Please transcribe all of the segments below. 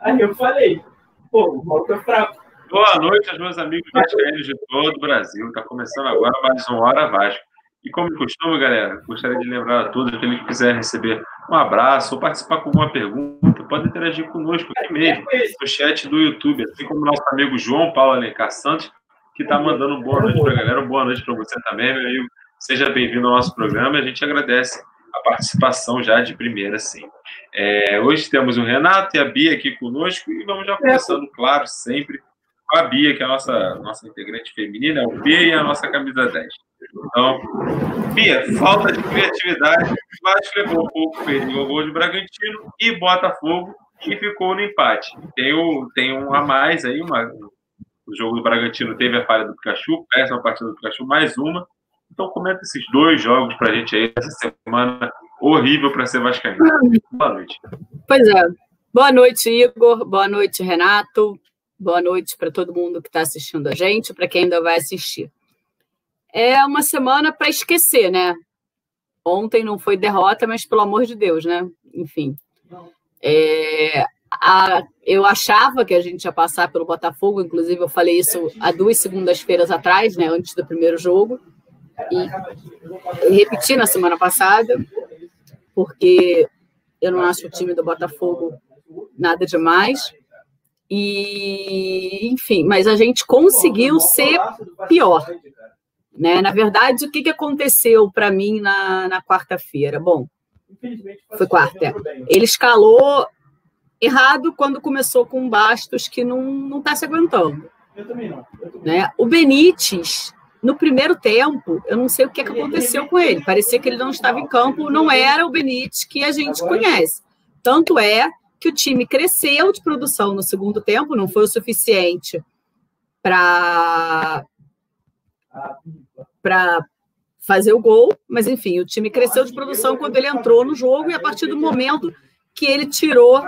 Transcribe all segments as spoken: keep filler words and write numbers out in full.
Aí eu falei, pô, volta fraco. Boa noite, meus amigos vascaínos de todo o Brasil. Está começando agora mais uma Hora Vasco. E como de costume, galera, gostaria de lembrar a todos, aqueles que quiserem receber um abraço ou participar com alguma pergunta, podem interagir conosco aqui mesmo, no chat do YouTube, assim como o nosso amigo João Paulo Alencar Santos, que está mandando um boa noite para a galera, um boa noite para você também, meu amigo. Seja bem-vindo ao nosso programa, a gente agradece a participação já de primeira, sim. É, hoje temos o Renato e a Bia aqui conosco e vamos já começando, claro, sempre com a Bia, que é a nossa, nossa integrante feminina, é o Bia e a nossa camisa dez. Então, Bia, falta de criatividade, mas levou um pouco, fez o gol de Bragantino e Botafogo e ficou no empate. Tem, o, tem um a mais aí, uma, o jogo do Bragantino teve a falha do Pikachu, péssima partida do Pikachu, mais uma. Então comenta esses dois jogos pra gente aí essa semana horrível para ser vascaíno. Boa noite. Pois é. Boa noite, Igor. Boa noite, Renato. Boa noite para todo mundo que está assistindo a gente, para quem ainda vai assistir. É uma semana para esquecer, né? Ontem não foi derrota, mas pelo amor de Deus, né? Enfim. É, a, eu achava que a gente ia passar pelo Botafogo, inclusive eu falei isso há duas segundas-feiras atrás, né? Antes do primeiro jogo. E repeti na semana passada, porque eu não acho o time do Botafogo nada demais. E, enfim, mas a gente conseguiu ser pior, né? Na verdade, o que, que aconteceu para mim na, na quarta-feira? Bom, foi quarta. É. Ele escalou errado quando começou com o Bastos, que não, não tá se aguentando. Eu também não. Né? O Benítez... No primeiro tempo, eu não sei o que, é que aconteceu com ele. Parecia que ele não estava em campo, não era o Benítez que a gente conhece. Tanto é que o time cresceu de produção no segundo tempo, não foi o suficiente para fazer o gol, mas enfim, o time cresceu de produção quando ele entrou no jogo e a partir do momento que ele tirou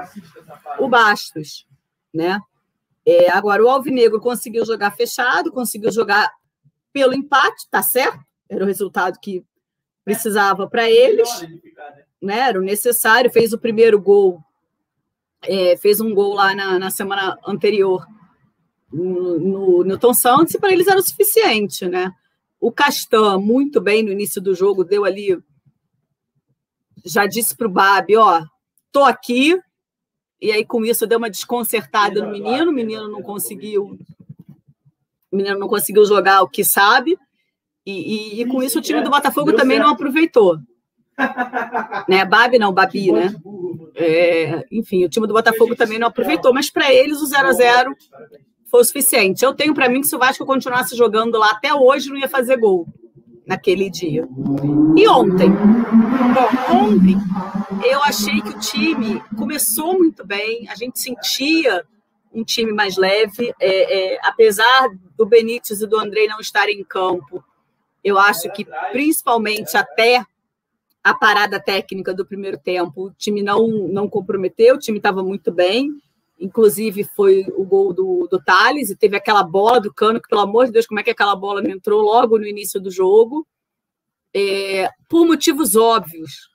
o Bastos, né? É, agora, o Alvinegro conseguiu jogar fechado, conseguiu jogar pelo empate, tá certo? Era o resultado que precisava para eles, né? Era o necessário, fez o primeiro gol, é, fez um gol lá na, na semana anterior no, no Newton Santos, e para eles era o suficiente, né? O Castán, muito bem no início do jogo, deu ali, já disse para o Babi, ó, tô aqui, e aí com isso deu uma desconcertada no menino, o menino não conseguiu... O menino não conseguiu jogar o que sabe, e, e, e com isso o time do Botafogo Deu também certo. Não aproveitou. Né? Babi não, Babi, né? É, enfim, o time do Botafogo também não aproveitou, mas para eles o zero a zero foi o suficiente. Eu tenho para mim que se o Vasco continuasse jogando lá até hoje, não ia fazer gol naquele dia. E ontem? Bom, ontem eu achei que o time começou muito bem, a gente sentia um time mais leve, é, é, apesar do Benítez e do Andrei não estarem em campo, eu acho que principalmente até a parada técnica do primeiro tempo, o time não, não comprometeu, o time estava muito bem, inclusive foi o gol do, do Tales, e teve aquela bola do Cano, que pelo amor de Deus, como é que aquela bola não entrou logo no início do jogo? É, por motivos óbvios,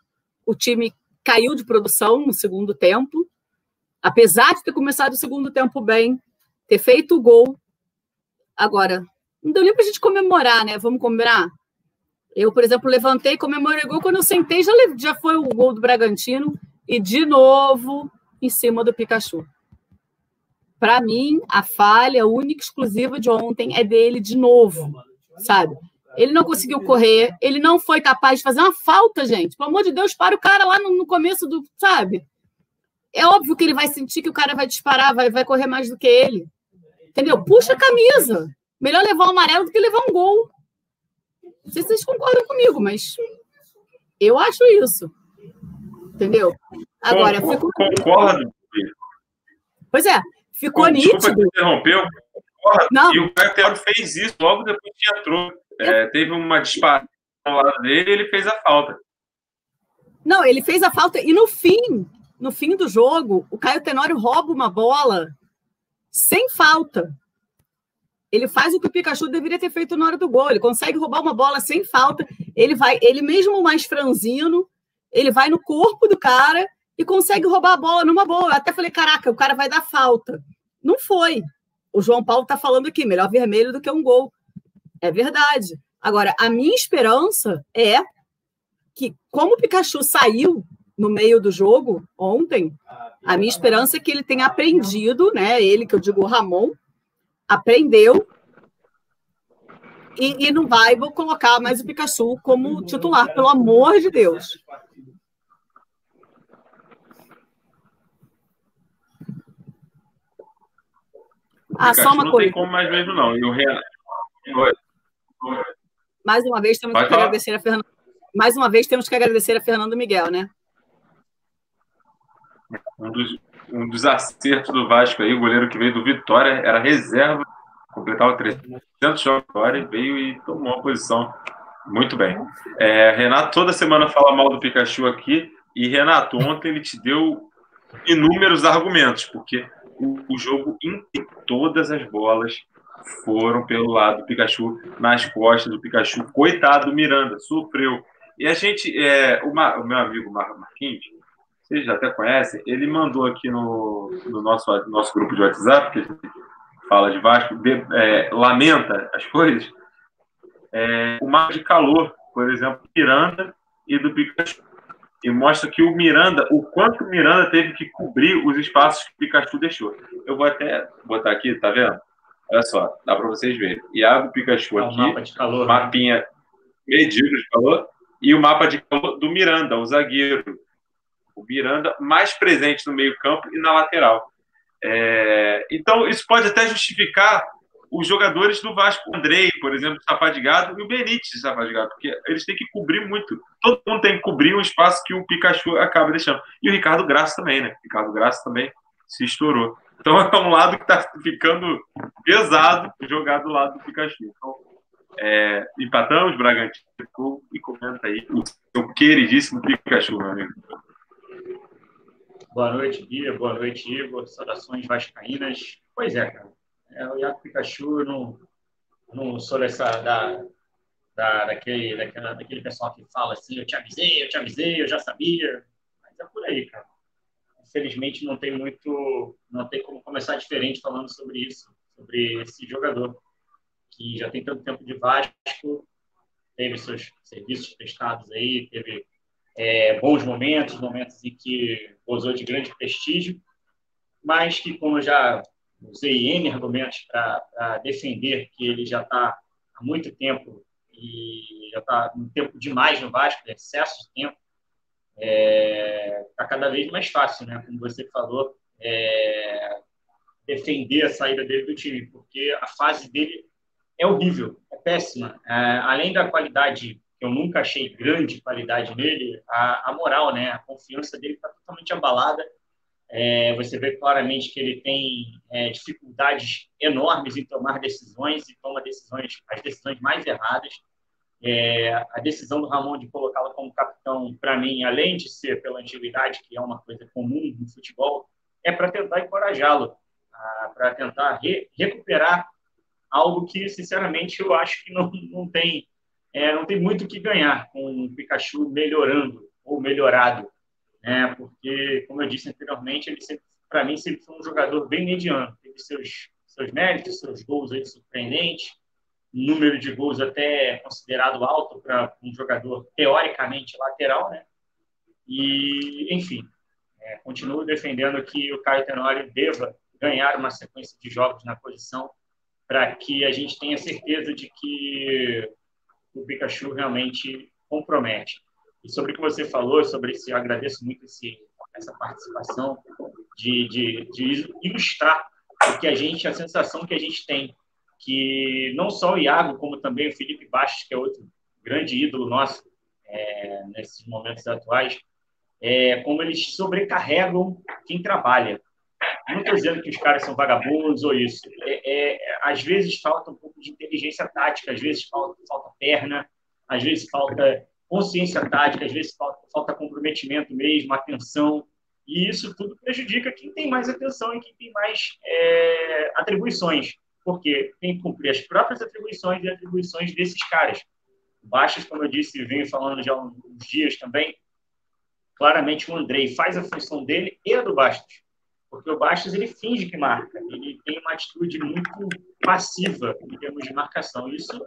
o time caiu de produção no segundo tempo, apesar de ter começado o segundo tempo bem, ter feito o gol. Agora, não deu nem para a gente comemorar, né? Vamos comemorar? Eu, por exemplo, levantei, comemorei o gol. Quando eu sentei, já, já foi o gol do Bragantino. E, de novo, em cima do Pikachu. Para mim, a falha única e exclusiva de ontem é dele de novo, sabe? Ele não conseguiu correr. Ele não foi capaz de fazer uma falta, gente. Pelo amor de Deus, para o cara lá no, no começo do... Sabe? É óbvio que ele vai sentir que o cara vai disparar, vai, vai correr mais do que ele. Entendeu? Puxa a camisa. Melhor levar o amarelo do que levar um gol. Não sei se vocês concordam comigo, mas eu acho isso. Entendeu? Agora, ficou... Concordo. Pois é, ficou nítido. Desculpa interromper, concordo. Não. E o Caio Tenório fez isso logo depois que entrou. É, teve uma disparada ao lado dele e ele fez a falta. Não, ele fez a falta e no fim... No fim do jogo, o Caio Tenório rouba uma bola sem falta. Ele faz o que o Pikachu deveria ter feito na hora do gol. Ele consegue roubar uma bola sem falta. Ele vai, ele mesmo mais franzino, ele vai no corpo do cara e consegue roubar a bola numa boa. Eu até falei, caraca, o cara vai dar falta. Não foi. O João Paulo está falando aqui, melhor vermelho do que um gol. É verdade. Agora, a minha esperança é que, como o Pikachu saiu no meio do jogo ontem, a minha esperança é que ele tenha aprendido, né? Ele, que eu digo, o Ramon, aprendeu e, e não vai vou colocar mais o Pikachu como titular, pelo amor de Deus. Ah, só uma não coisa. Não tem como mais mesmo, não. E o Renato... Mais uma vez temos Vai que falar. agradecer a Fernando. Mais uma vez temos que agradecer a Fernando Miguel, né? Um dos, um dos acertos do Vasco aí, o goleiro que veio do Vitória era reserva, completava trezentos jogos agora e veio e tomou a posição. Muito bem. É, Renato, toda semana fala mal do Pikachu aqui, e Renato, ontem ele te deu inúmeros argumentos, porque o, o jogo inteiro, todas as bolas foram pelo lado do Pikachu, nas costas do Pikachu, coitado do Miranda, sofreu. E a gente, é, o, Mar, o meu amigo Mar, Marquinhos, vocês já até conhecem, ele mandou aqui no, no nosso, nosso grupo de WhatsApp, que a gente fala de Vasco, de, é, lamenta as coisas, é, o mar de calor, por exemplo, Miranda e do Pikachu. E mostra que o Miranda, o quanto o Miranda teve que cobrir os espaços que o Pikachu deixou. Eu vou até botar aqui, tá vendo? Olha só, dá para vocês verem. Iago Pikachu aqui, é um mapa de calor, mapinha né? medíocre de calor, e o mapa de calor do Miranda, o zagueiro. O Miranda mais presente no meio-campo e na lateral. É... Então, isso pode até justificar os jogadores do Vasco. O Andrei, por exemplo, safadigado, e o Benítez safadigado, porque eles têm que cobrir muito. Todo mundo tem que cobrir um espaço que o Pikachu acaba deixando. E o Ricardo Graça também, né? O Ricardo Graça também se estourou. Então é um lado que está ficando pesado jogar do lado do Pikachu. Então, é, empatamos, Bragantino, e comenta aí o seu queridíssimo Pikachu, meu amigo. Boa noite, Bia. Boa noite, Igor. Saudações vascaínas. Pois é, cara. É, o Iago Pikachu, eu não, não sou dessa, da, da, daquele, daquela, daquele pessoal que fala assim, eu te avisei, eu te avisei, eu já sabia. Mas é por aí, cara. Infelizmente, não tem muito, não tem como começar diferente falando sobre isso, sobre esse jogador que já tem tanto tempo de Vasco, teve seus serviços prestados aí, teve é, bons momentos, momentos em que gozou de grande prestígio, mas que, como eu já usei N argumentos para defender que ele já está há muito tempo e já está um tempo demais no Vasco, de excesso de tempo, É, tá cada vez mais fácil, né? Como você falou, é, defender a saída dele do time, porque a fase dele é horrível, é péssima. É, além da qualidade, que eu nunca achei grande qualidade nele, a, a moral, né? A confiança dele está totalmente abalada. É, você vê claramente que ele tem é, dificuldades enormes em tomar decisões e toma decisões, as decisões mais erradas. É, a decisão do Ramon de colocá-lo como capitão, para mim, além de ser pela antiguidade, que é uma coisa comum no futebol, é para tentar encorajá-lo, para tentar re recuperar algo que, sinceramente, eu acho que não, não, tem, é, não tem muito o que ganhar com o Pikachu melhorando ou melhorado, né? Porque, como eu disse anteriormente, ele para mim sempre foi um jogador bem mediano, teve seus, seus méritos, seus gols aí surpreendentes, número de gols até considerado alto para um jogador teoricamente lateral, né? E, enfim, é, continuo defendendo que o Caio Tenório deva ganhar uma sequência de jogos na posição para que a gente tenha certeza de que o Pikachu realmente compromete. E sobre o que você falou, sobre esse, eu agradeço muito esse, essa participação de, de, de ilustrar o que a gente, a sensação que a gente tem, que não só o Iago, como também o Felipe Bastos, que é outro grande ídolo nosso é, nesses momentos atuais, é, como eles sobrecarregam quem trabalha. Eu não estou dizendo que os caras são vagabundos ou isso. É, é, às vezes falta um pouco de inteligência tática, às vezes falta, falta perna, às vezes falta consciência tática, às vezes falta, falta comprometimento mesmo, atenção. E isso tudo prejudica quem tem mais atenção e quem tem mais é, atribuições. Porque tem que cumprir as próprias atribuições e atribuições desses caras. Bastos, como eu disse, venho falando já há uns dias também, claramente o Andrei faz a função dele e a do Bastos. Porque o Bastos, ele finge que marca. Ele tem uma atitude muito passiva em termos de marcação. Isso,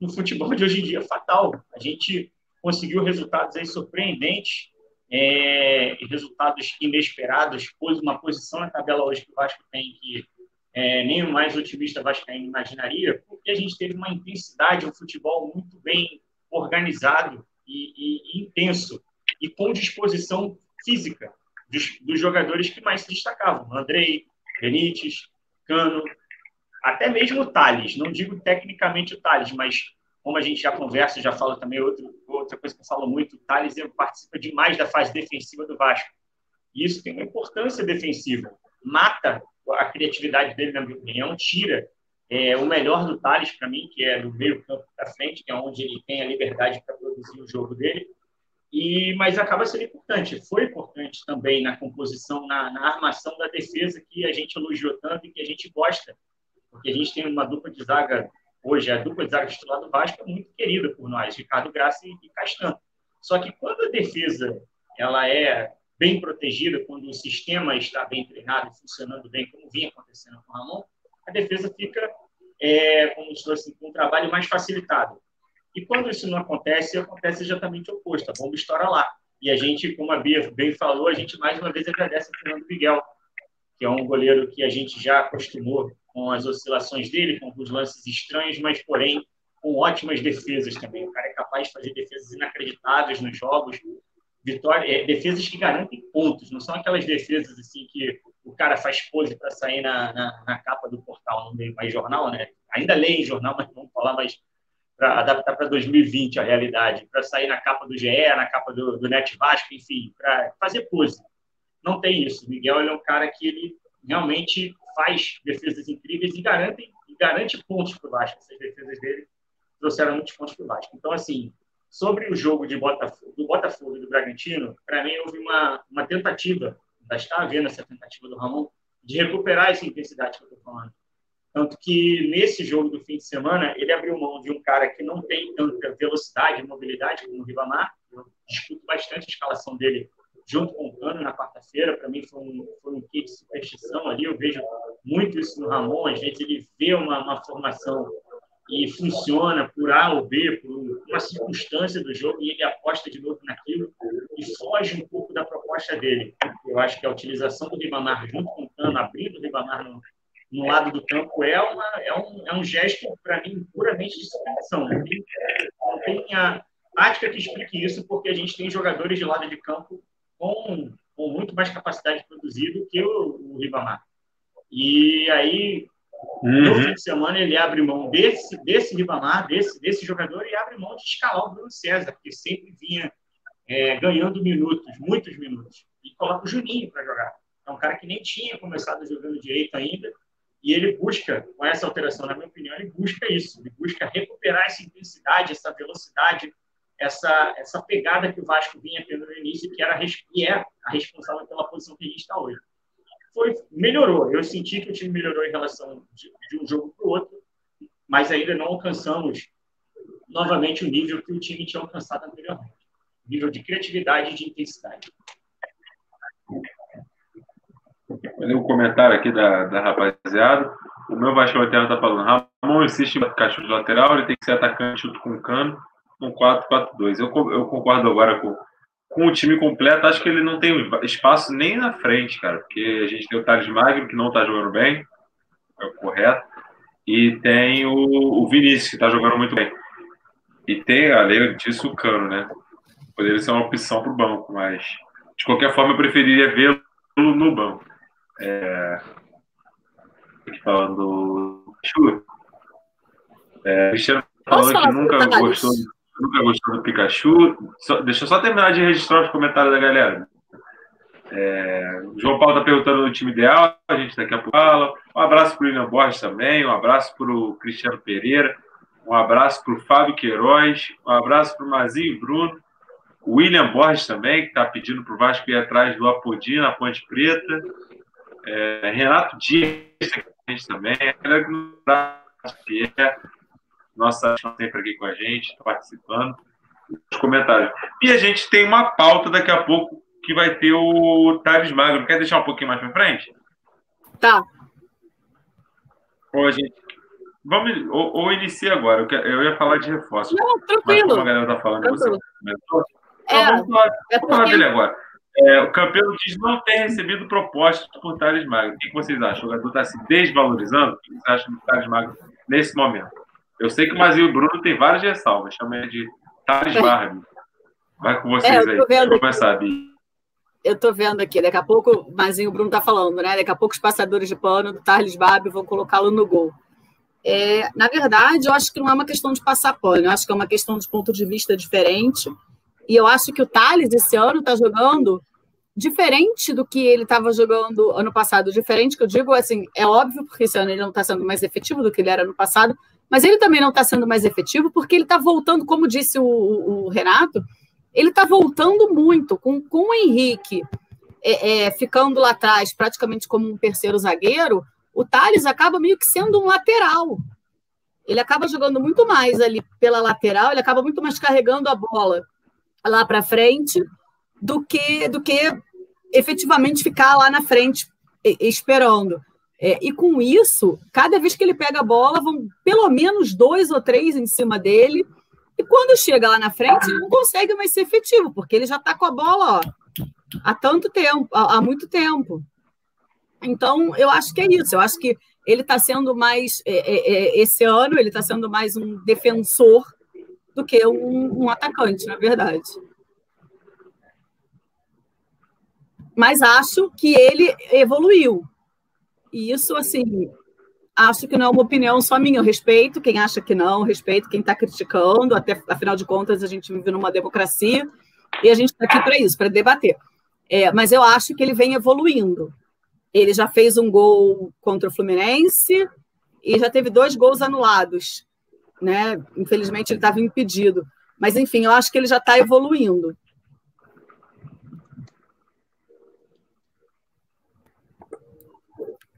no futebol de hoje em dia, é fatal. A gente conseguiu resultados aí surpreendentes, é, resultados inesperados. Pôs uma posição na tabela hoje que o Vasco tem que é, nem o mais otimista vascaíno imaginaria, porque a gente teve uma intensidade, um futebol muito bem organizado e, e, e intenso, e com disposição física. Dos, dos jogadores que mais se destacavam, Andrei, Benítez, Cano, até mesmo o Tales, não digo tecnicamente o Tales, mas como a gente já conversa, já fala também outro, outra coisa que eu falo muito, o Tales participa demais da fase defensiva do Vasco, e isso tem uma importância defensiva, mata a criatividade dele, na minha opinião, tira é, o melhor do Tales para mim, que é do meio campo para frente, que é onde ele tem a liberdade para produzir o jogo dele. E, mas acaba sendo importante, foi importante também na composição, na, na armação da defesa, que a gente elogiou tanto e que a gente gosta, porque a gente tem uma dupla de zaga hoje, a dupla de zaga titular do Vasco é muito querida por nós, Ricardo Graça e, e Castán. Só que quando a defesa ela é bem protegida, quando o sistema está bem treinado, funcionando bem, como vinha acontecendo com o Ramon, a defesa fica é, como se fosse, com um trabalho mais facilitado. E quando isso não acontece, acontece exatamente o oposto. A bomba estoura lá. E a gente, como a Bia bem falou, a gente mais uma vez agradece a Fernando Miguel, que é um goleiro que a gente já acostumou com as oscilações dele, com os lances estranhos, mas, porém, com ótimas defesas também. O cara é capaz de fazer defesas inacreditáveis nos jogos. Vitória, é, defesas que garantem pontos. Não são aquelas defesas assim que o cara faz pose para sair na, na, na capa do portal. Não leio mais jornal, né? Ainda leio em jornal, mas vamos falar mais... para adaptar para dois mil e vinte a realidade, para sair na capa do G E, na capa do, do Net Vasco, enfim, para fazer pose. Não tem isso. O Miguel ele é um cara que ele realmente faz defesas incríveis e garante, e garante pontos para o Vasco. Essas defesas dele trouxeram muitos pontos para o Vasco. Então, assim, sobre o jogo de Botafogo, do Botafogo e do Bragantino, para mim houve uma, uma tentativa, já está havendo essa tentativa do Ramon, de recuperar essa intensidade que eu estou falando. Tanto que, nesse jogo do fim de semana, ele abriu mão de um cara que não tem tanta velocidade e mobilidade como o Ribamar. Eu discuto bastante a escalação dele junto com o Cano na quarta-feira. Para mim, foi um, foi um kit de superstição ali. Eu vejo muito isso no Ramon. Às vezes, ele vê uma, uma formação e funciona por A ou B, por uma circunstância do jogo, e ele aposta de novo naquilo e foge um pouco da proposta dele. Eu acho que a utilização do Ribamar junto com o Cano, abrindo o Ribamar no... no lado do campo, é, uma, é, um, é um gesto, para mim, puramente de superação. Não tem, não tem a tática que explique isso, porque a gente tem jogadores de lado de campo com, com muito mais capacidade de produzir do que o, o Ribamar. E aí, uhum. no fim de semana, ele abre mão desse, desse Ribamar, desse, desse jogador, e abre mão de escalar o Bruno César, porque sempre vinha é, ganhando minutos, muitos minutos. E coloca o Juninho para jogar. É um cara que nem tinha começado jogando direito ainda, e ele busca, com essa alteração, na minha opinião, ele busca isso, ele busca recuperar essa intensidade, essa velocidade, essa, essa pegada que o Vasco vinha tendo no início, que era, e é a responsável pela posição que a gente está hoje. Foi, melhorou, eu senti que o time melhorou em relação de, de um jogo para o outro, mas ainda não alcançamos novamente o nível que o time tinha alcançado anteriormente. Nível de criatividade e de intensidade. O um comentário aqui da, da rapaziada. O meu Vasco Eterno está falando: Ramon insiste em Pikachu de lateral, ele tem que ser atacante junto com o Cano, com um quatro quatro dois. Eu, eu concordo agora com, com o time completo. Acho que ele não tem espaço nem na frente, cara, porque a gente tem o Thales Magno, que não está jogando bem, é o correto, e tem o, o Vinícius, que está jogando muito bem. E tem, além disso, o Cano, né? Poderia ser uma opção para o banco, mas de qualquer forma eu preferiria vê-lo no banco. É, falando do é, Cristiano falando que nunca gostou, nunca gostou do Pikachu. Só, deixa eu só terminar de registrar os comentários da galera. É, o João Paulo está perguntando no time ideal. A gente daqui a pouco fala. Um abraço para o William Borges também. Um abraço para o Cristiano Pereira. Um abraço para o Fábio Queiroz. Um abraço para o Mazinho e Bruno. O William Borges também, que está pedindo para o Vasco ir atrás do Apodi na Ponte Preta. É, Renato Dias, a gente também, nossa, está sempre aqui com a gente, participando dos comentários. E a gente tem uma pauta daqui a pouco que vai ter o Thales Magno. Quer deixar um pouquinho mais para frente? Tá. Ou a gente... Vamos, ou, ou inicia agora. Eu, quero, eu ia falar de reforço. Não, tranquilo. Mas como a galera tá falando, você começou. Então, é, vamos falar, é vamos falar dele agora. É, o Campello diz não ter recebido propostas por Thales Magno. O que vocês acham? O jogador está se desvalorizando? O que vocês acham do Thales Magno nesse momento? Eu sei que o Mazinho e o Bruno tem várias ressalvas. Chama ele de Thales Magno. Vai com vocês é, aí. Deixa eu começar, Bia. Eu estou vendo aqui, daqui a pouco, mas o Bruno está falando, né? Daqui a pouco os passadores de pano do Thales Babbi vão colocá-lo no gol. É, na verdade, eu acho que não é uma questão de passar pano, eu acho que é uma questão de ponto de vista diferente. E eu acho que o Thales, esse ano, está jogando diferente do que ele estava jogando ano passado. Diferente, que eu digo, assim, é óbvio, porque esse ano ele não está sendo mais efetivo do que ele era ano passado, mas ele também não está sendo mais efetivo, porque ele está voltando, como disse o, o, o Renato, ele está voltando muito, com, com o Henrique é, é, ficando lá atrás, praticamente como um terceiro zagueiro, o Thales acaba meio que sendo um lateral. Ele acaba jogando muito mais ali pela lateral, ele acaba muito mais carregando a bola lá para frente do que, do que efetivamente ficar lá na frente esperando. É, e com isso, cada vez que ele pega a bola, vão pelo menos dois ou três em cima dele. E quando chega lá na frente, ele não consegue mais ser efetivo, porque ele já está com a bola ó, há tanto tempo, há, há muito tempo. Então, eu acho que é isso. Eu acho que ele está sendo mais... É, é, esse ano, ele está sendo mais um defensor do que um, um atacante, na verdade. Mas acho que ele evoluiu. E isso, assim... Acho que não é uma opinião só minha, eu respeito quem acha que não, respeito quem está criticando, até, afinal de contas, a gente vive numa democracia e a gente está aqui para isso, para debater. É, mas eu acho que ele vem evoluindo. Ele já fez um gol contra o Fluminense e já teve dois gols anulados, né? Infelizmente, ele estava impedido. Mas, enfim, eu acho que ele já está evoluindo.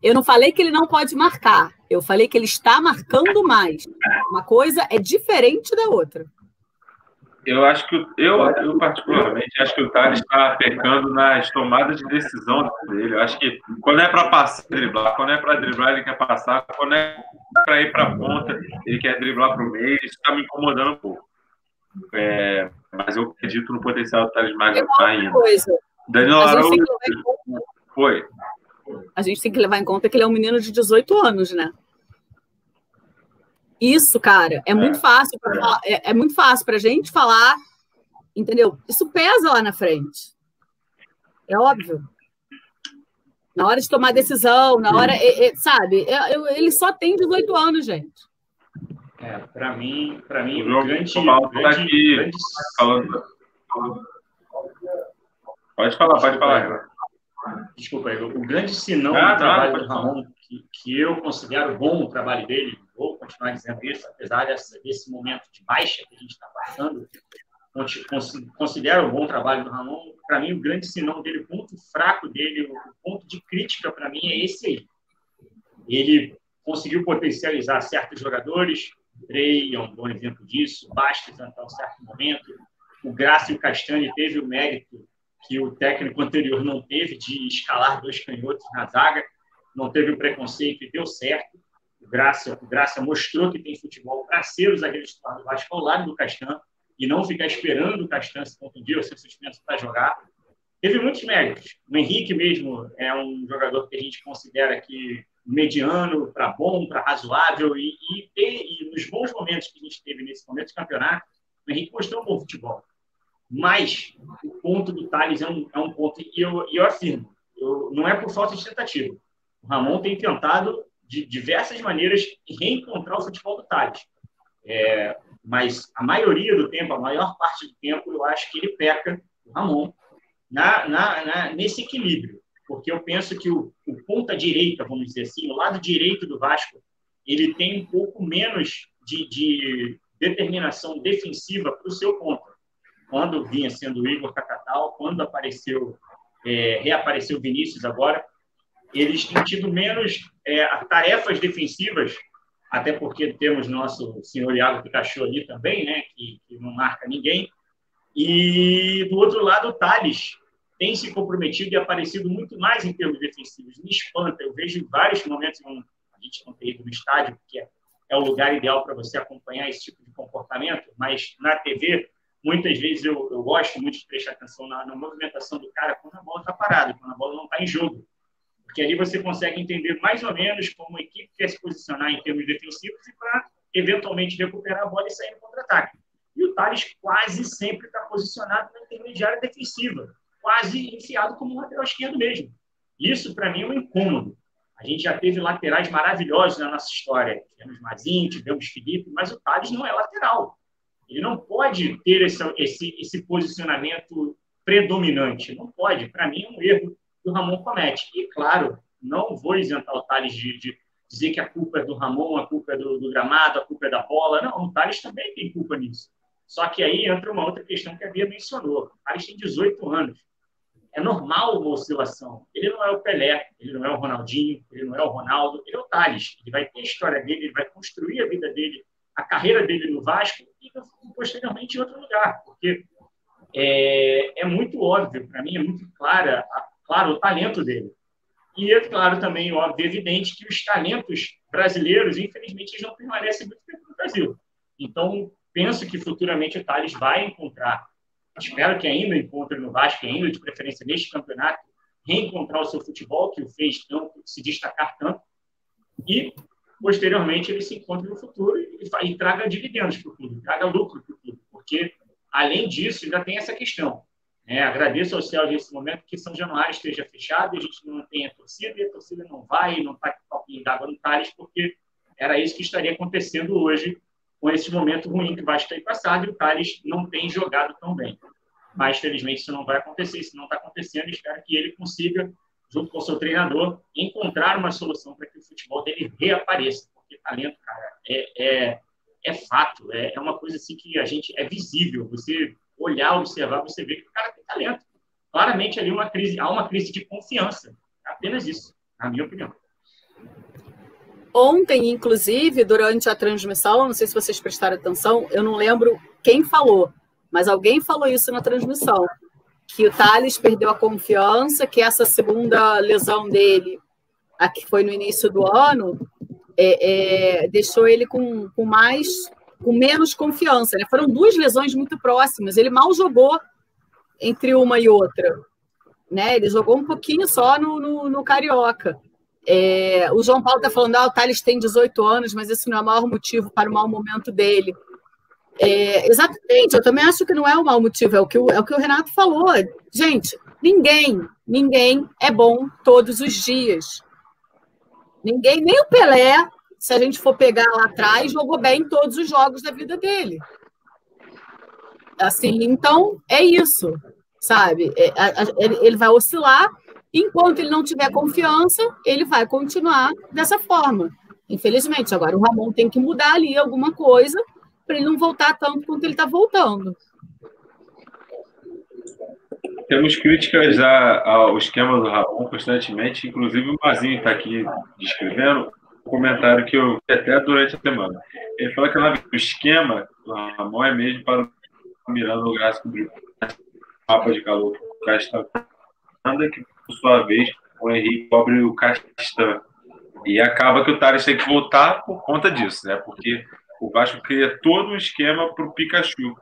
Eu não falei que ele não pode marcar. Eu falei que ele está marcando mais. Uma coisa é diferente da outra. Eu acho que... Eu, eu particularmente, acho que o Thales está pecando nas tomadas de decisão dele. Eu acho que quando é para passar, driblar. Quando é para driblar, ele quer passar. Quando é para ir para a ponta, ele quer driblar para o meio. Isso está me incomodando um pouco. É, mas eu acredito no potencial do Thales Magno ainda. Coisa. Daniel Araújo... Foi... A gente tem que levar em conta que ele é um menino de dezoito anos, né? Isso, cara, é muito fácil pra falar, é, é muito fácil pra gente falar, entendeu? Isso pesa lá na frente. É óbvio. Na hora de tomar decisão, na hora... É, é, sabe? É, eu, ele só tem dezoito anos, gente. É, pra mim... Pra mim, o grande... Pode falar, pode falar. Desculpa, o grande sinal ah, do trabalho não, não, não. do Ramon, que, que eu considero bom o trabalho dele, vou continuar dizendo isso, apesar desse, desse momento de baixa que a gente está passando, considero bom o trabalho do Ramon. Para mim, o grande sinal dele, o ponto fraco dele, o ponto de crítica para mim é esse aí. Ele conseguiu potencializar certos jogadores, o Andrei é um bom exemplo disso, Bastos até um certo momento, o Graça e o Castán teve o mérito que o técnico anterior não teve de escalar dois canhotos na zaga, não teve o preconceito e deu certo. O Graça, o Graça mostrou que tem futebol para ser o zagueiro titular do Vasco ao lado do Castán e não ficar esperando o Castán se contundir ou ser suspenso para jogar. Teve muitos méritos. O Henrique mesmo é um jogador que a gente considera que mediano, para bom, para razoável e, e, e nos bons momentos que a gente teve nesse momento de campeonato, o Henrique mostrou um bom futebol. Mas o ponto do Thales é um, é um ponto, e eu, eu afirmo, eu, não é por falta de tentativa. O Ramon tem tentado, de diversas maneiras, reencontrar o futebol do Thales. É, mas a maioria do tempo, a maior parte do tempo, eu acho que ele peca, o Ramon, na, na, na, nesse equilíbrio. Porque eu penso que o, o ponta-direita, vamos dizer assim, o lado direito do Vasco, ele tem um pouco menos de, de determinação defensiva para o seu ponto. Quando vinha sendo o Igor Cacatal, quando apareceu, é, reapareceu o Vinícius agora, eles têm tido menos é, tarefas defensivas, até porque temos nosso senhor Iago Pikachu ali também, né, que, que não marca ninguém. E, do outro lado, o Thales tem se comprometido e aparecido muito mais em termos defensivos. Me espanta, eu vejo em vários momentos, a gente não tem ido no estádio, porque é o lugar ideal para você acompanhar esse tipo de comportamento, mas na T V, muitas vezes eu, eu gosto muito de prestar atenção na, na movimentação do cara quando a bola está parada, quando a bola não está em jogo. Porque ali você consegue entender mais ou menos como a equipe quer se posicionar em termos defensivos e para eventualmente recuperar a bola e sair no contra-ataque. E o Tales quase sempre está posicionado na intermediária defensiva, quase enfiado como um lateral esquerdo mesmo. Isso, para mim, é um incômodo. A gente já teve laterais maravilhosos na nossa história. Tivemos Mazinho, tivemos Felipe, mas o Tales não é lateral. Ele não pode ter esse, esse, esse posicionamento predominante. Não pode. Para mim, é um erro que o Ramon comete. E, claro, não vou isentar o Tales de, de dizer que a culpa é do Ramon, a culpa é do, do gramado, a culpa é da bola. Não, o Tales também tem culpa nisso. Só que aí entra uma outra questão que a Bia mencionou. O Tales tem dezoito anos. É normal uma oscilação. Ele não é o Pelé, ele não é o Ronaldinho, ele não é o Ronaldo, ele é o Tales. Ele vai ter a história dele, ele vai construir a vida dele, a carreira dele no Vasco e posteriormente em outro lugar. Porque é, é muito óbvio, para mim, é muito clara, a, claro o talento dele. E é claro também, óbvio, evidente que os talentos brasileiros, infelizmente, eles não permanecem muito tempo no Brasil. Então, penso que futuramente o Tales vai encontrar, espero que ainda encontre no Vasco, ainda de preferência neste campeonato, reencontrar o seu futebol, que o fez tanto, se destacar tanto, e posteriormente ele se encontre no futuro e, e traga dividendos para o clube, traga lucro para o clube, porque além disso ainda tem essa questão. Né? Agradeço ao Celso nesse momento que São Januário esteja fechado, a gente não tem a torcida, e a torcida não vai, não está com o copinho d'água no Tales, porque era isso que estaria acontecendo hoje, com esse momento ruim que o Vasco tem passado e o Tales não tem jogado tão bem. Mas, felizmente, isso não vai acontecer, isso não está acontecendo, e espero que ele consiga, junto com o seu treinador, encontrar uma solução para que o futebol dele reapareça, porque talento, cara, é, é, é fato, é, é uma coisa assim que a gente é visível, você olhar, observar, você vê que o cara tem talento. Claramente, ali uma crise, há uma crise de confiança, apenas isso, na minha opinião. Ontem, inclusive, durante a transmissão, não sei se vocês prestaram atenção, eu não lembro quem falou, mas alguém falou isso na transmissão, que o Tales perdeu a confiança, que essa segunda lesão dele, a que foi no início do ano, é, é, deixou ele com, com, mais, com menos confiança. Né? Foram duas lesões muito próximas, ele mal jogou entre uma e outra. Né? Ele jogou um pouquinho só no, no, no Carioca. É, o João Paulo está falando, ah, o Tales tem dezoito anos, mas esse não é o maior motivo para o mau momento dele. É, exatamente, eu também acho que não é o mau motivo, é o, que o, é o que o Renato falou. Gente, ninguém, ninguém é bom todos os dias. Ninguém, nem o Pelé, se a gente for pegar lá atrás, jogou bem em todos os jogos da vida dele. Assim, então, é isso, sabe? É, a, a, ele vai oscilar. Enquanto ele não tiver confiança, ele vai continuar dessa forma. Infelizmente, agora o Ramon tem que mudar ali alguma coisa para ele não voltar tanto quanto ele está voltando. Temos críticas a, ao esquema do Ramon constantemente, inclusive o Mazinho está aqui escrevendo um comentário que eu vi até durante a semana. Ele fala que o esquema do Ramon é mesmo para o Miranda no gráfico do mapa de calor do Castán, que por sua vez, o Henrique cobre o Castán. E acaba que o Tales tem que voltar por conta disso, né? Porque o Vasco cria todo um esquema para o Pikachu.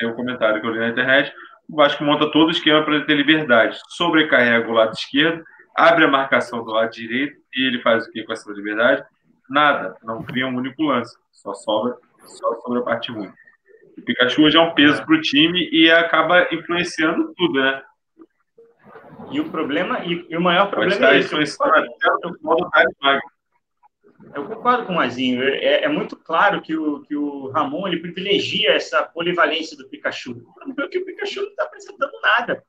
É um comentário que eu li na internet. O Vasco monta todo o esquema para ele ter liberdade. Sobrecarrega o lado esquerdo, abre a marcação do lado direito e ele faz o que com essa liberdade? Nada. Não cria um único lance. Só sobra, só sobra a parte ruim. O Pikachu hoje é um peso para o time e acaba influenciando tudo, né? E o problema, e o maior problema é isso. Eu concordo, eu, concordo, eu concordo com o Mazinho. É, é muito claro que o, que o Ramon ele privilegia essa polivalência do Pikachu. Porque o Pikachu não está apresentando nada.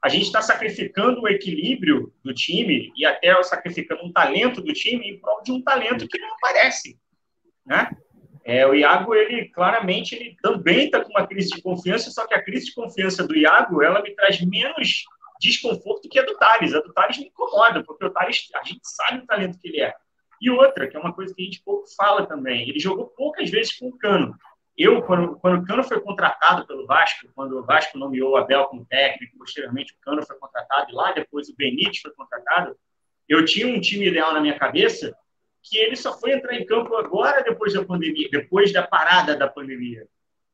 A gente está sacrificando o equilíbrio do time e até sacrificando um talento do time em prol de um talento que não aparece. Né? É, o Iago, ele claramente ele também está com uma crise de confiança, só que a crise de confiança do Iago ela me traz menos desconforto que é do Tales. A do Tales me incomoda, porque o Tales, a gente sabe o talento que ele é. E outra, que é uma coisa que a gente pouco fala também, ele jogou poucas vezes com o Cano. Eu, quando, quando o Cano foi contratado pelo Vasco, quando o Vasco nomeou o Abel como técnico, posteriormente o Cano foi contratado, e lá depois o Benítez foi contratado, eu tinha um time ideal na minha cabeça que ele só foi entrar em campo agora, depois da pandemia, depois da parada da pandemia.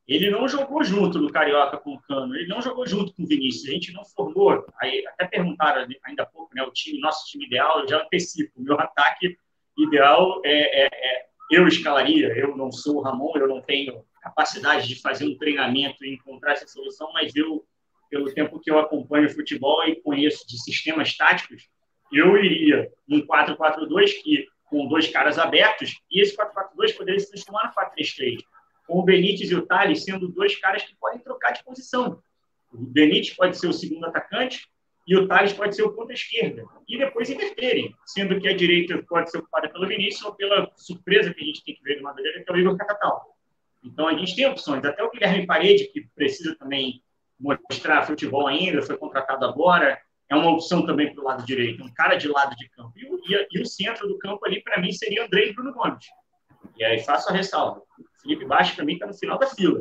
Ele não jogou junto no Carioca com o Cano, ele não jogou junto com o Vinícius, a gente não formou. Aí, até perguntaram ainda há pouco, né, o time, nosso time ideal, eu já antecipo, o meu ataque ideal é... é, é eu escalaria, eu não sou o Ramon, eu não tenho capacidade de fazer um treinamento e encontrar essa solução, mas eu, pelo tempo que eu acompanho futebol e conheço de sistemas táticos, eu iria num quatro quatro dois que, com dois caras abertos, e esse quatro quatro dois poderia se transformar no quatro três três, com o Benítez e o Tales sendo dois caras que podem trocar de posição. O Benítez pode ser o segundo atacante e o Tales pode ser o ponta esquerda, e depois inverterem, sendo que a direita pode ser ocupada pelo Vinícius ou pela surpresa que a gente tem que ver de Madureira, que é o Igor Catatal. Então, a gente tem opções. Até o Guilherme Parede, que precisa também mostrar futebol ainda, foi contratado agora, é uma opção também para o lado direito, um cara de lado de campo. E, e, e o centro do campo ali, para mim, seria Andrei e Bruno Gomes. E aí faço a ressalva. O Felipe Bastos, para mim, está no final da fila.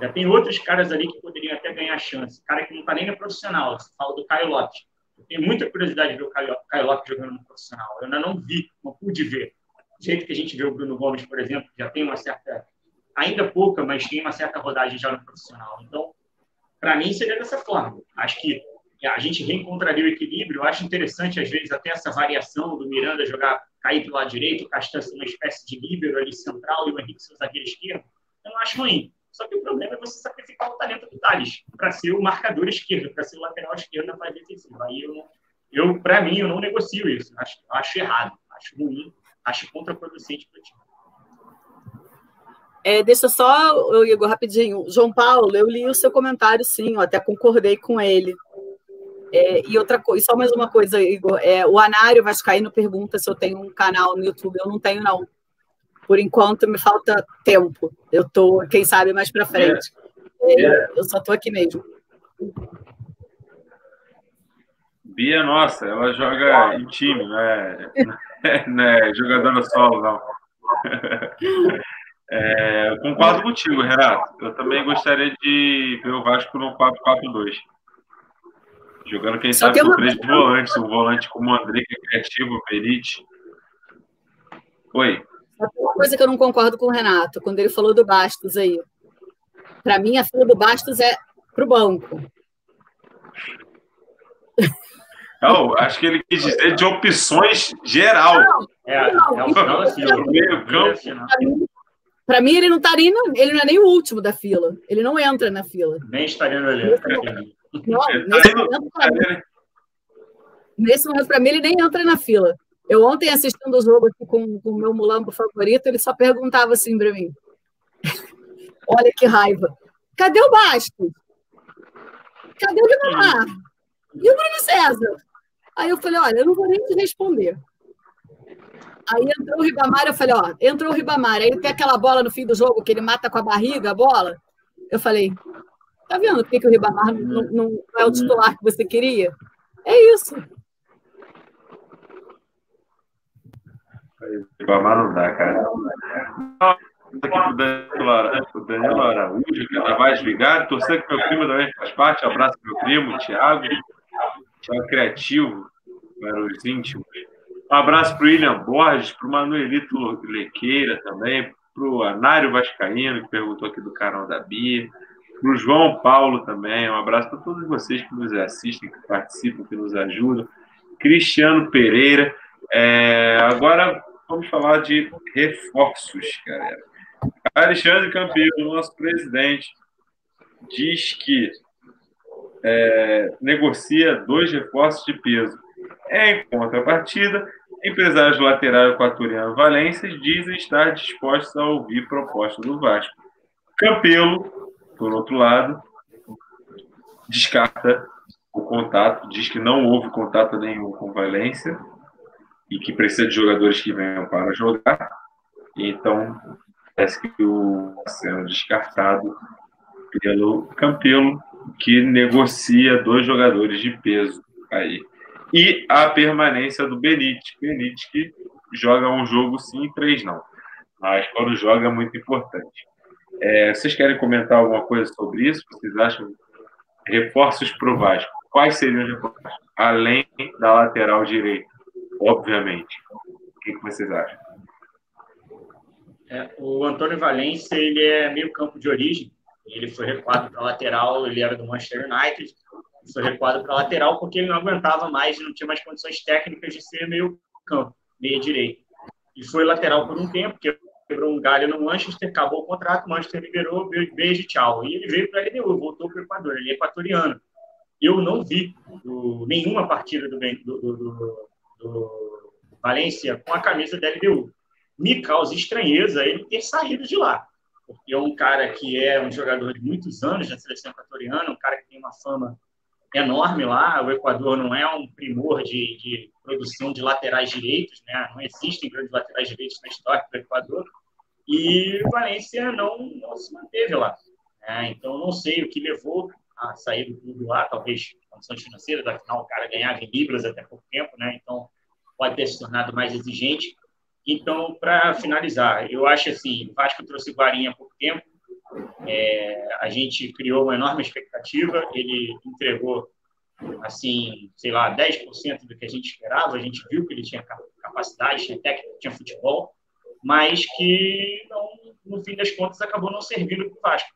Já tem outros caras ali que poderiam até ganhar chance. Cara que não está nem no profissional. Você fala do Caio Lopes. Eu tenho muita curiosidade de ver o Caio, Caio Lopes jogando no profissional. Eu ainda não vi, não pude ver. Do jeito que a gente vê o Bruno Gomes, por exemplo, já tem uma certa... ainda pouca, mas tem uma certa rodagem já no profissional. Então, para mim, seria dessa forma. Acho que a gente reencontraria o equilíbrio. Eu acho interessante, às vezes, até essa variação do Miranda jogar, cair para o lado direito, o Castán ser uma espécie de líbero ali central e o Henrique ser o zagueiro esquerdo. Eu não acho ruim. Só que o problema é você sacrificar o talento do Tales para ser o marcador esquerdo, para ser o lateral esquerdo na fase defensiva. Aí, eu, eu para mim, eu não negocio isso. Acho, acho errado, acho ruim, acho contraproducente para o time. É, deixa só, Igor, rapidinho. João Paulo, eu li o seu comentário, sim, eu até concordei com ele. É, e outra coisa, só mais uma coisa, Igor. É, o Anário Vascaíno pergunta se eu tenho um canal no YouTube. Eu não tenho, não. Por enquanto, me falta tempo. Eu tô, quem sabe, mais para frente. É. É. Eu só tô aqui mesmo. Bia, nossa, ela joga em time, né? Não é jogadora solo, não. É, eu concordo contigo, Renato. Eu também gostaria de ver o Vasco no quatro quatro dois. Jogando, quem sabe, com três volantes. Um volante como o André, que é criativo, o Benítez. Oi. Uma coisa que eu não concordo com o Renato, quando ele falou do Bastos aí. Para mim, a fila do Bastos é pro banco. Não, acho que ele quis dizer de opções geral. Não, é, não, é o meio campo. Para mim, ele não tá nem, ele não é nem o último da fila. Ele não entra na fila. Nem estaria no elenco. Nesse momento, para mim, ele nem entra na fila. Eu ontem, assistindo o jogo aqui com o meu mulambo favorito, ele só perguntava assim para mim. Olha que raiva. Cadê o Bastos? Cadê o Ribamar? E o Bruno César? Aí eu falei, olha, eu não vou nem te responder. Aí entrou o Ribamar, eu falei, ó, entrou o Ribamar, aí tem aquela bola no fim do jogo que ele mata com a barriga, a bola. Eu falei, tá vendo por que, que o Ribamar não, não é o titular que você queria? É isso. O Ribamar não dá, cara. O Daniel Araújo, que ela vai desligar, torcer que meu primo também faz parte, abraço meu primo, Thiago, Thiago Criativo, para os íntimos. Um abraço para o William Borges, para o Manuelito Lequeira também, para o Anário Vascaíno, que perguntou aqui do canal da Bia, para o João Paulo também, um abraço para todos vocês que nos assistem, que participam, que nos ajudam. Cristiano Pereira. É, agora vamos falar de reforços, galera. Alexandre Campello, nosso presidente, diz que é, negocia dois reforços de peso. Em contrapartida, empresários do lateral equatoriano Valencia dizem estar dispostos a ouvir proposta do Vasco. Campello, por outro lado, descarta o contato, diz que não houve contato nenhum com Valencia e que precisa de jogadores que venham para jogar. Então, parece que está sendo descartado pelo Campello, que negocia dois jogadores de peso aí. E a permanência do Benítez. Benítez que joga um jogo sim e três não. Mas quando joga é muito importante. É, vocês querem comentar alguma coisa sobre isso? Vocês acham? Reforços pro Vasco. Quais seriam os reforços? Além da lateral direita, obviamente. O que, que vocês acham? É, o Antônio Valencia, ele é meio campo de origem. Ele foi recuado para lateral, ele era do Manchester United. Ele foi recuado para lateral porque ele não aguentava mais, não tinha mais condições técnicas de ser meio campo, meio direito. E foi lateral por um tempo, porque quebrou um galho no Manchester, acabou o contrato, o Manchester liberou, beijo e tchau. E ele veio para a L D U, voltou para o Equador, ele é equatoriano. Eu não vi do, nenhuma partida do, do, do, do Valencia com a camisa da L D U. Me causa estranheza ele ter saído de lá. Porque é um cara que é um jogador de muitos anos na seleção equatoriana, um cara que tem uma fama enorme lá. O Equador não é um primor de, de produção de laterais direitos, né? Não existem grandes laterais direitos na história do Equador. E o Valencia não, não se manteve lá. Né? Então, não sei o que levou a sair do clube lá, talvez condições financeiras, afinal o cara ganhava em libras até pouco tempo, né? Então pode ter se tornado mais exigente. Então, para finalizar, eu acho assim, o Vasco trouxe o Guarinha há pouco tempo, é, a gente criou uma enorme expectativa, ele entregou, assim, sei lá, dez por cento do que a gente esperava, a gente viu que ele tinha capacidade, tinha técnica, tinha futebol, mas que, não, no fim das contas, acabou não servindo para o Vasco.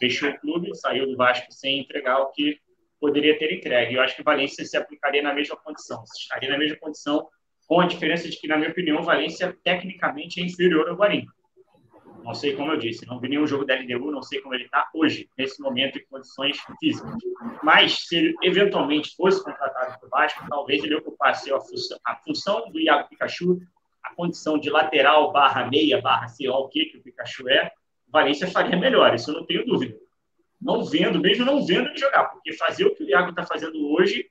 Deixou o clube, saiu do Vasco sem entregar o que poderia ter entregue. Eu acho que o Valencia se aplicaria na mesma condição, se estaria na mesma condição, com a diferença de que, na minha opinião, o Valencia tecnicamente é inferior ao Guarim. Não sei, como eu disse, não vi nenhum jogo da L D U, não sei como ele está hoje, nesse momento, em condições físicas. Mas, se ele eventualmente fosse contratado para o Vasco, talvez ele ocupasse a função, a função do Iago Pikachu, a condição de lateral, barra meia, barra sei lá o que que o Pikachu é, o Valencia faria melhor, isso eu não tenho dúvida. Não vendo, mesmo não vendo ele jogar, porque fazer o que o Iago está fazendo hoje,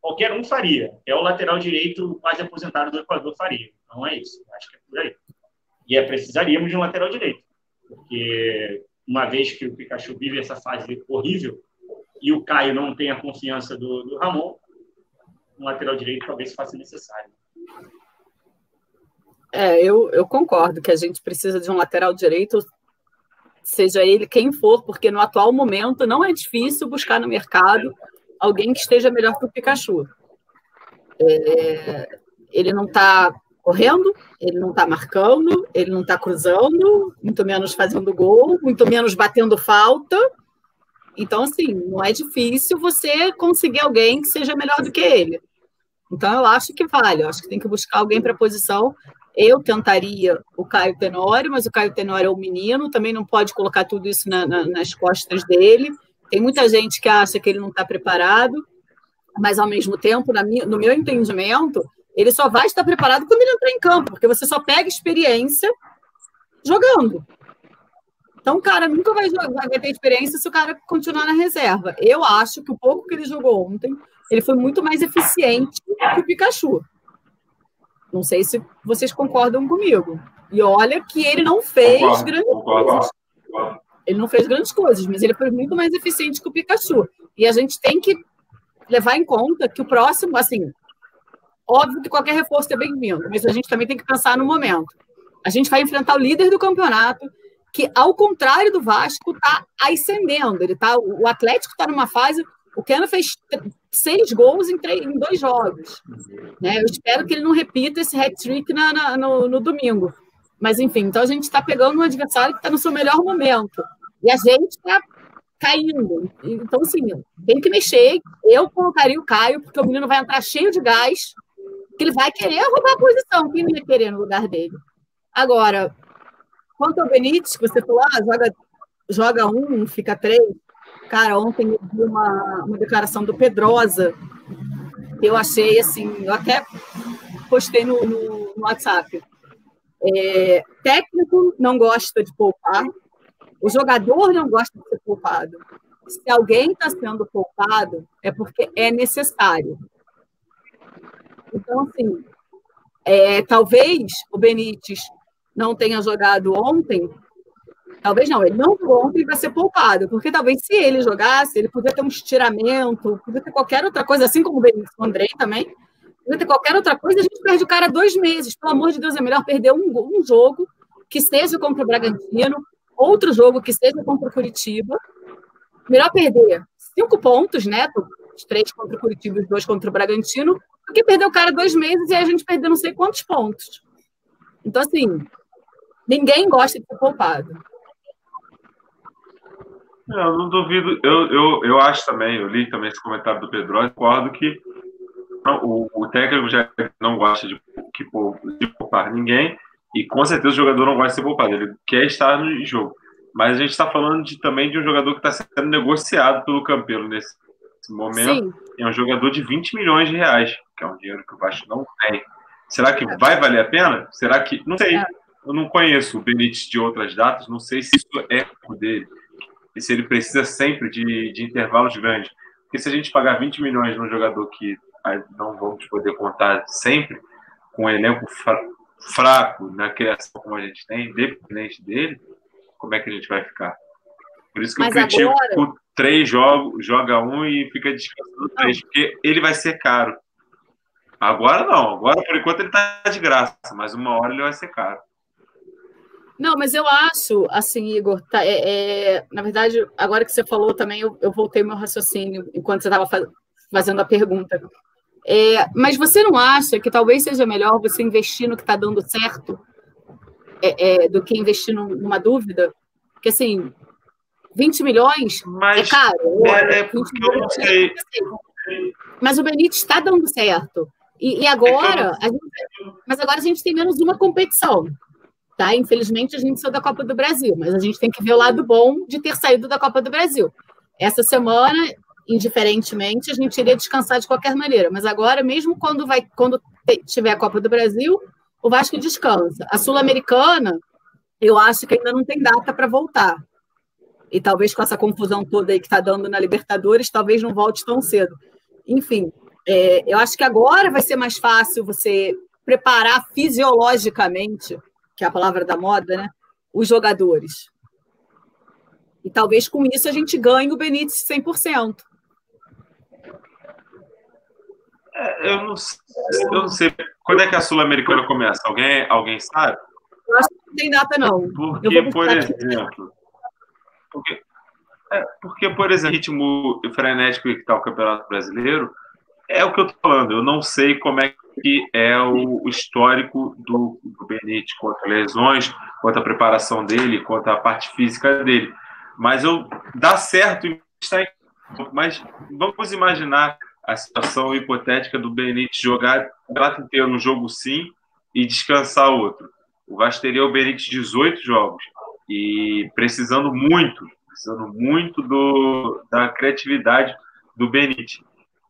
qualquer um faria. É o lateral direito quase aposentado do Equador faria. Então é isso. Acho que é por aí. E é, precisaríamos de um lateral direito. Porque uma vez que o Pikachu vive essa fase horrível e o Caio não tem a confiança do, do Ramon, um lateral direito talvez faça necessário. É, eu, eu concordo que a gente precisa de um lateral direito, seja ele quem for, porque no atual momento não é difícil buscar no mercado alguém que esteja melhor que o Pikachu. É, ele não está correndo, ele não está marcando, ele não está cruzando, muito menos fazendo gol, muito menos batendo falta. Então, assim, não é difícil você conseguir alguém que seja melhor do que ele. Então, eu acho que vale, eu acho que tem que buscar alguém para a posição. Eu tentaria o Caio Tenório, mas o Caio Tenório é um menino, também não pode colocar tudo isso na, na, nas costas dele. Tem muita gente que acha que ele não está preparado, mas, ao mesmo tempo, na minha, no meu entendimento, ele só vai estar preparado quando ele entrar em campo, porque você só pega experiência jogando. Então, o cara nunca vai, jogar, vai ter experiência se o cara continuar na reserva. Eu acho que o pouco que ele jogou ontem, ele foi muito mais eficiente que o Pikachu. Não sei se vocês concordam comigo. E olha que ele não fez concordo, grandes concordo, coisas. Concordo. Ele não fez grandes coisas, mas ele foi muito mais eficiente que o Pikachu. E a gente tem que levar em conta que o próximo, assim, óbvio que qualquer reforço é bem-vindo, mas a gente também tem que pensar no momento. A gente vai enfrentar o líder do campeonato, que, ao contrário do Vasco, está ascendendo. Ele tá, o Atlético está numa fase... O Cano fez seis gols em, três, em dois jogos. Né? Eu espero que ele não repita esse hat-trick na, na, no, no domingo. Mas, enfim, então a gente está pegando um adversário que está no seu melhor momento. E a gente está caindo. Então, assim, tem que mexer. Eu colocaria o Caio, porque o menino vai entrar cheio de gás, que ele vai querer roubar a posição. Quem não ia querer no lugar dele? Agora, quanto ao Benítez, que você falou, ah, joga, joga um, fica três. Cara, ontem eu vi uma, uma declaração do Pedrosa, que eu achei, assim, eu até postei no, no, no WhatsApp. É, técnico não gosta de poupar, o jogador não gosta de ser poupado. Se alguém está sendo poupado, é porque é necessário. Então, assim, é, talvez o Benítez não tenha jogado ontem, talvez não, ele não jogou ontem e vai ser poupado, porque talvez se ele jogasse, ele podia ter um estiramento, podia ter qualquer outra coisa, assim como o Vinícius, o Andrei também, podia ter qualquer outra coisa, a gente perde o cara dois meses. Pelo amor de Deus, é melhor perder um, um jogo, que seja contra o Bragantino, outro jogo que seja contra o Curitiba. Melhor perder cinco pontos, né? Os três contra o Curitiba e os dois contra o Bragantino, do que perder o cara dois meses e a gente perder não sei quantos pontos. Então, assim, ninguém gosta de ser poupado. Eu não duvido. Eu, eu, eu acho também, eu li também esse comentário do Pedro, eu concordo que não, o, o técnico já não gosta de, que, de poupar ninguém, e com certeza o jogador não gosta de ser poupado, ele quer estar no jogo. Mas a gente está falando de, também de um jogador que está sendo negociado pelo Campello nesse, nesse momento. Sim. É um jogador de vinte milhões de reais, que é um dinheiro que o Vasco não tem. Será que vai valer a pena? Será que... Não sei, eu não conheço o Benítez de outras datas, não sei se isso é o dele. E se ele precisa sempre de, de intervalos grandes. Porque se a gente pagar vinte milhões num jogador que não vamos poder contar sempre, com um elenco fra fraco na criação como a gente tem, dependente dele, como é que a gente vai ficar? Por isso que mas eu critico agora... três jogos, joga um e fica descansando três, porque ele vai ser caro. Agora não, agora por enquanto ele tá de graça, mas uma hora ele vai ser caro. Não, mas eu acho, assim, Igor, tá, é, é, na verdade, agora que você falou também, eu, eu voltei meu raciocínio enquanto você estava faz, fazendo a pergunta. É, mas você não acha que talvez seja melhor você investir no que está dando certo é, é, do que investir no, numa dúvida? Porque, assim, vinte milhões mas, é caro. É, é porque eu não sei. Mas o Benítez está dando certo. E, e agora... É a gente, mas agora a gente tem menos uma competição. Tá? Infelizmente, a gente saiu da Copa do Brasil, mas a gente tem que ver o lado bom de ter saído da Copa do Brasil. Essa semana, indiferentemente, a gente iria descansar de qualquer maneira, mas agora, mesmo quando, vai, quando tiver a Copa do Brasil, o Vasco descansa. A Sul-Americana, eu acho que ainda não tem data para voltar. E talvez com essa confusão toda aí que está dando na Libertadores, talvez não volte tão cedo. Enfim, é, eu acho que agora vai ser mais fácil você preparar fisiologicamente, que é a palavra da moda, né? Os jogadores. E talvez com isso a gente ganhe o Benítez cem por cento. É, eu, não sei, eu não sei. Quando é que a Sul-Americana começa? Alguém, alguém sabe? Eu acho que não tem data, não. Porque, por exemplo... Porque, é, porque, por exemplo, o ritmo frenético que está o Campeonato Brasileiro é o que eu estou falando. Eu não sei como é que que é o histórico do, do Benítez quanto a lesões, quanto a preparação dele, quanto a parte física dele. Mas eu, dá certo está em... Mas vamos imaginar a situação hipotética do Benítez jogar o campeonato inteiro um jogo sim e descansar outro. O Vasco teria o Benítez dezoito jogos e precisando muito, precisando muito do, da criatividade do Benítez.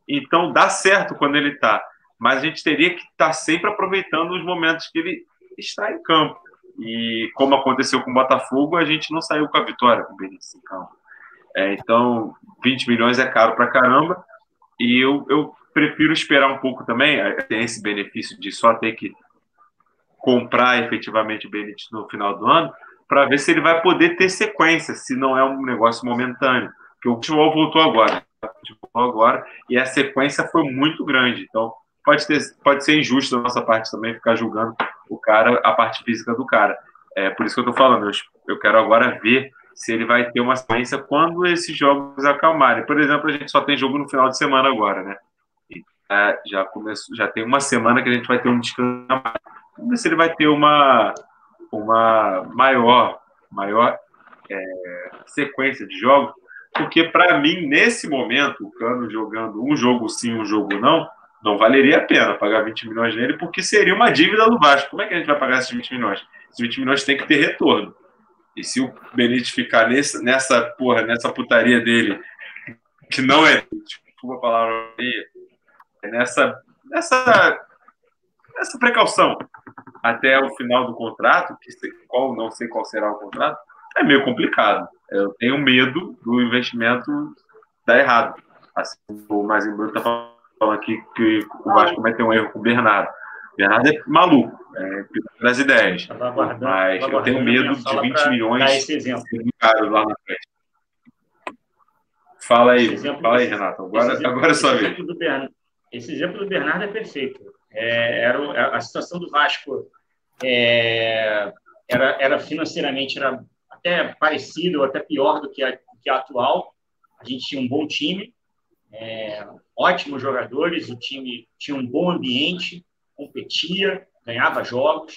Então dá certo quando ele está, mas a gente teria que estar sempre aproveitando os momentos que ele está em campo. E como aconteceu com o Botafogo, a gente não saiu com a vitória com o Benítez em campo. É, então, vinte milhões é caro pra caramba, e eu, eu prefiro esperar um pouco também, tem esse benefício de só ter que comprar efetivamente o Benítez no final do ano, para ver se ele vai poder ter sequência, se não é um negócio momentâneo. Porque o futebol voltou agora, o futebol voltou agora e a sequência foi muito grande, então Pode, ter, pode ser injusto da nossa parte também ficar julgando o cara, a parte física do cara. É por isso que eu tô falando, eu, eu quero agora ver se ele vai ter uma sequência quando esses jogos acalmarem. Por exemplo, a gente só tem jogo no final de semana agora, né? E, é, já, começou, já tem uma semana que a gente vai ter um descanso. Vamos ver se ele vai ter uma, uma maior, maior é, sequência de jogos, porque para mim, nesse momento, o Cano jogando um jogo sim, um jogo não, não valeria a pena pagar vinte milhões nele, porque seria uma dívida do Vasco. Como é que a gente vai pagar esses vinte milhões? Esses vinte milhões tem que ter retorno. E se o Benítez ficar nessa, nessa porra, nessa putaria dele, que não é, desculpa a palavra aí, é nessa, nessa, nessa precaução até o final do contrato, que qual, não sei qual será o contrato, é meio complicado. Eu tenho medo do investimento dar errado. Assim, o Mazinho está falando falando aqui que o Vasco cometeu um erro com o Bernardo. O Bernardo é maluco, é das ideias. Mas eu tenho medo de vinte milhões de caras lá na frente. Fala aí, fala aí, Renato. Agora, agora é só ver. Esse exemplo do Bernardo é perfeito. É, era, a situação do Vasco é, era, era financeiramente era até parecido, até pior do que a, que a atual. A gente tinha um bom time, é, ótimos jogadores, o time tinha um bom ambiente, competia, ganhava jogos.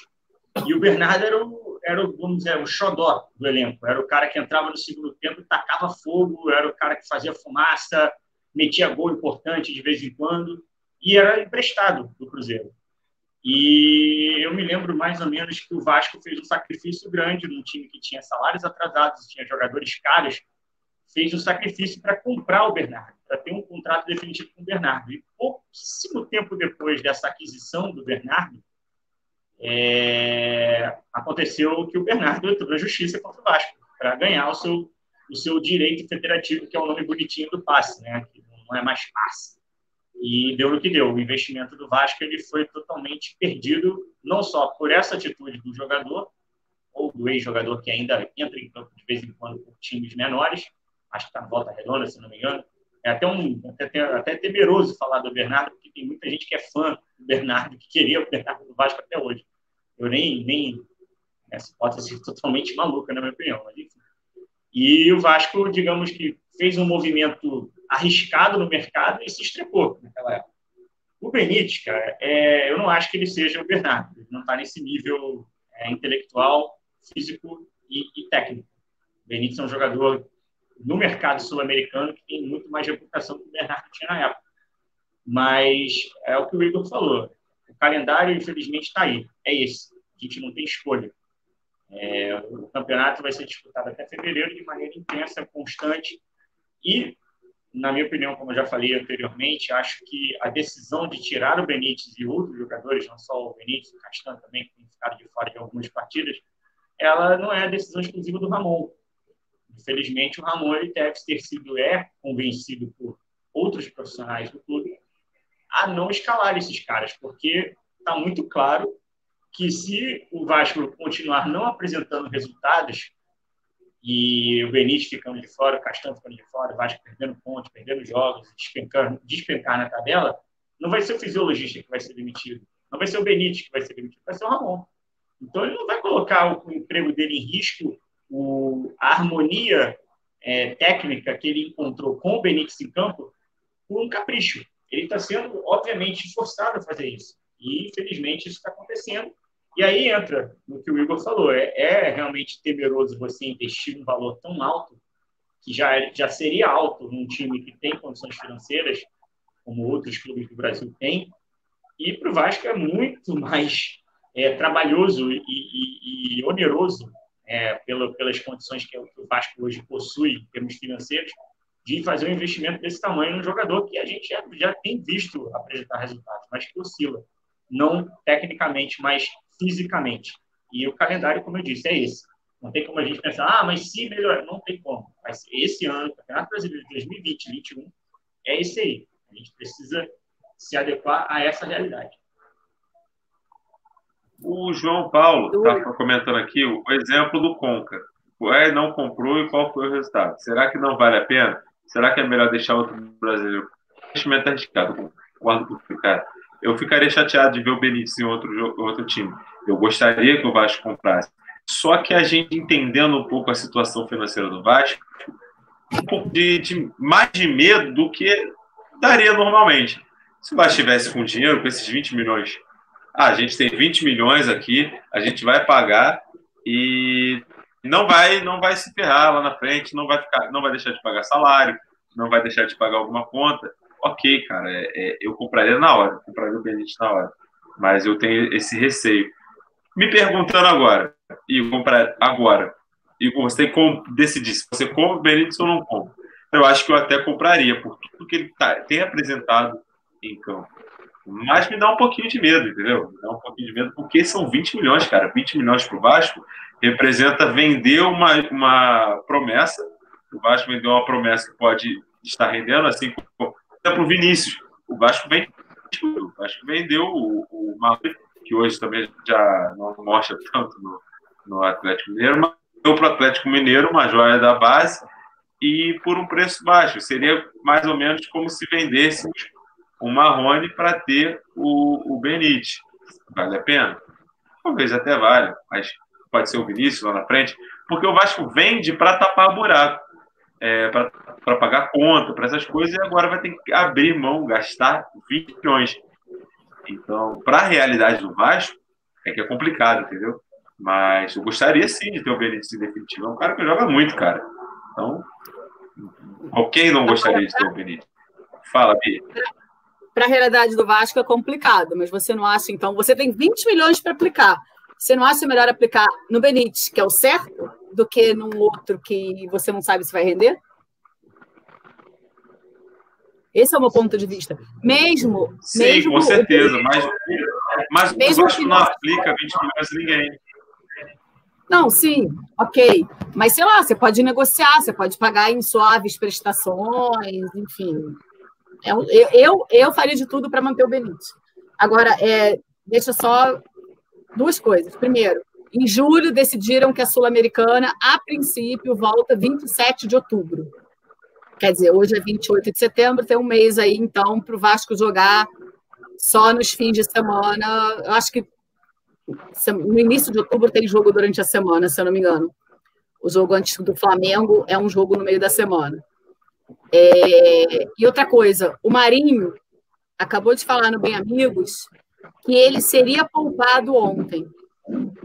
E o Bernardo era o, era o, vamos dizer, o xodó do elenco. Era o cara que entrava no segundo tempo e tacava fogo, era o cara que fazia fumaça, metia gol importante de vez em quando, e era emprestado do Cruzeiro. E eu me lembro mais ou menos que o Vasco fez um sacrifício grande num time que tinha salários atrasados, tinha jogadores caros, fez um sacrifício para comprar o Bernardo, para ter um contrato definitivo com o Bernardo. E pouquíssimo tempo depois dessa aquisição do Bernardo, é... aconteceu que o Bernardo entrou na justiça contra o Vasco para ganhar o seu, o seu direito federativo, que é o nome bonitinho do passe, né? Que não é mais passe. E deu no que deu. O investimento do Vasco ele foi totalmente perdido, não só por essa atitude do jogador, ou do ex-jogador que ainda entra em campo de vez em quando por times menores, acho que está na Volta Redonda, se não me engano. É até, um, até, até temeroso falar do Bernardo, porque tem muita gente que é fã do Bernardo, que queria o Bernardo do Vasco até hoje. Eu nem... nem essa hipótese é totalmente maluca, na minha opinião. Mas, enfim. E o Vasco, digamos que fez um movimento arriscado no mercado e se estrepou naquela época. O Benítez, cara, é, eu não acho que ele seja o Bernardo. Ele não está nesse nível é, intelectual, físico e, e técnico. O Benítez é um jogador no mercado sul-americano que tem muito mais reputação que o Bernardo tinha na época. Mas é o que o Igor falou. O calendário, infelizmente, está aí. É esse. A gente não tem escolha. É, o campeonato vai ser disputado até fevereiro de maneira intensa, constante e, na minha opinião, como eu já falei anteriormente, acho que a decisão de tirar o Benítez e outros jogadores, não só o Benítez, o Castán também, que tem ficado de fora de algumas partidas, ela não é a decisão exclusiva do Ramon. Infelizmente, o Ramon ele deve ter sido é, convencido por outros profissionais do clube a não escalar esses caras, porque está muito claro que se o Vasco continuar não apresentando resultados e o Benítez ficando de fora, o Castán ficando de fora, o Vasco perdendo pontos, perdendo jogos, despencar, despencar na tabela, não vai ser o fisiologista que vai ser demitido, não vai ser o Benítez que vai ser demitido, vai ser o Ramon. Então ele não vai colocar o, o emprego dele em risco, o, a harmonia é, técnica que ele encontrou com o Benítez em campo por um capricho. Ele está sendo, obviamente, forçado a fazer isso. E, infelizmente, isso está acontecendo. E aí entra no que o Igor falou. É, é realmente temeroso você investir um valor tão alto, que já, já seria alto num time que tem condições financeiras, como outros clubes do Brasil têm. E para o Vasco é muito mais é, trabalhoso e, e, e oneroso é, pela, pelas condições que o Vasco hoje possui em termos financeiros, de fazer um investimento desse tamanho num jogador que a gente já, já tem visto apresentar resultados, mas que oscila. Não tecnicamente, mas fisicamente. E o calendário, como eu disse, é esse. Não tem como a gente pensar, ah, mas se melhorar, não tem como. Mas esse ano, o Campeonato Brasileiro de dois mil e vinte, dois mil e vinte e um, é esse aí. A gente precisa se adequar a essa realidade. O João Paulo está comentando aqui o exemplo do Conca. O E não comprou e qual foi o resultado? Será que não vale a pena? Será que é melhor deixar outro brasileiro? O investimento arriscado, concordo com o Ricardo. Eu ficaria chateado de ver o Benítez em outro, jogo, outro time. Eu gostaria que o Vasco comprasse. Só que a gente, entendendo um pouco a situação financeira do Vasco, um pouco de, de, mais de medo do que daria normalmente. Se o Vasco estivesse com dinheiro, com esses vinte milhões, ah, a gente tem vinte milhões aqui, a gente vai pagar e não vai, não vai se ferrar lá na frente, não vai, ficar, não vai deixar de pagar salário, não vai deixar de pagar alguma conta. Ok, cara, é, é, eu compraria na hora, compraria o Benítez na hora, mas eu tenho esse receio. Me perguntando agora, e comprar agora, e você com, decidir se você compra o Benítez ou não compra, eu acho que eu até compraria, por tudo que ele tá, tem apresentado em campo. Mas me dá um pouquinho de medo, entendeu? Me dá um pouquinho de medo, porque são vinte milhões, cara. vinte milhões para o Vasco representa vender uma, uma promessa. O Vasco vendeu uma promessa que pode estar rendendo, assim como para o Vinícius, o Vasco vendeu, o Vasco vendeu o, o Mazinho, que hoje também já não mostra tanto no, no Atlético Mineiro, mas deu para o Atlético Mineiro uma joia da base e por um preço baixo. Seria mais ou menos como se vendêssemos o Marrone para ter o, o Benítez. Vale a pena? Talvez até valha, mas pode ser o Vinícius lá na frente. porque o Vasco vende para tapar buraco, é, para pagar conta, para essas coisas, e agora vai ter que abrir mão, gastar vinte milhões. Então, para a realidade do Vasco, é que é complicado, entendeu? Mas eu gostaria, sim, de ter o Benítez em definitivo. É um cara que joga muito, cara. Então, quem não gostaria de ter o Benítez? Fala, Bia. Para a realidade do Vasco é complicado, mas você não acha, então, você tem vinte milhões para aplicar. Você não acha melhor aplicar no Benítez, que é o certo, do que num outro que você não sabe se vai render? Esse é o meu ponto de vista. Mesmo... Sim, mesmo com certeza, o... mas, mas mesmo o Vasco não aplica vinte milhões a ninguém. Não, sim, ok. Mas, sei lá, você pode negociar, você pode pagar em suaves prestações, enfim. Eu, eu, eu faria de tudo para manter o Benítez. Agora, é, deixa só duas coisas. Primeiro, em julho decidiram que a Sul-Americana, a princípio, volta vinte e sete de outubro. Quer dizer, hoje é vinte e oito de setembro, tem um mês aí, então, para o Vasco jogar só nos fins de semana. Eu acho que no início de outubro tem jogo durante a semana, se eu não me engano. O jogo antes do Flamengo é um jogo no meio da semana. É... E outra coisa, o Marinho acabou de falar no Bem Amigos que ele seria poupado ontem.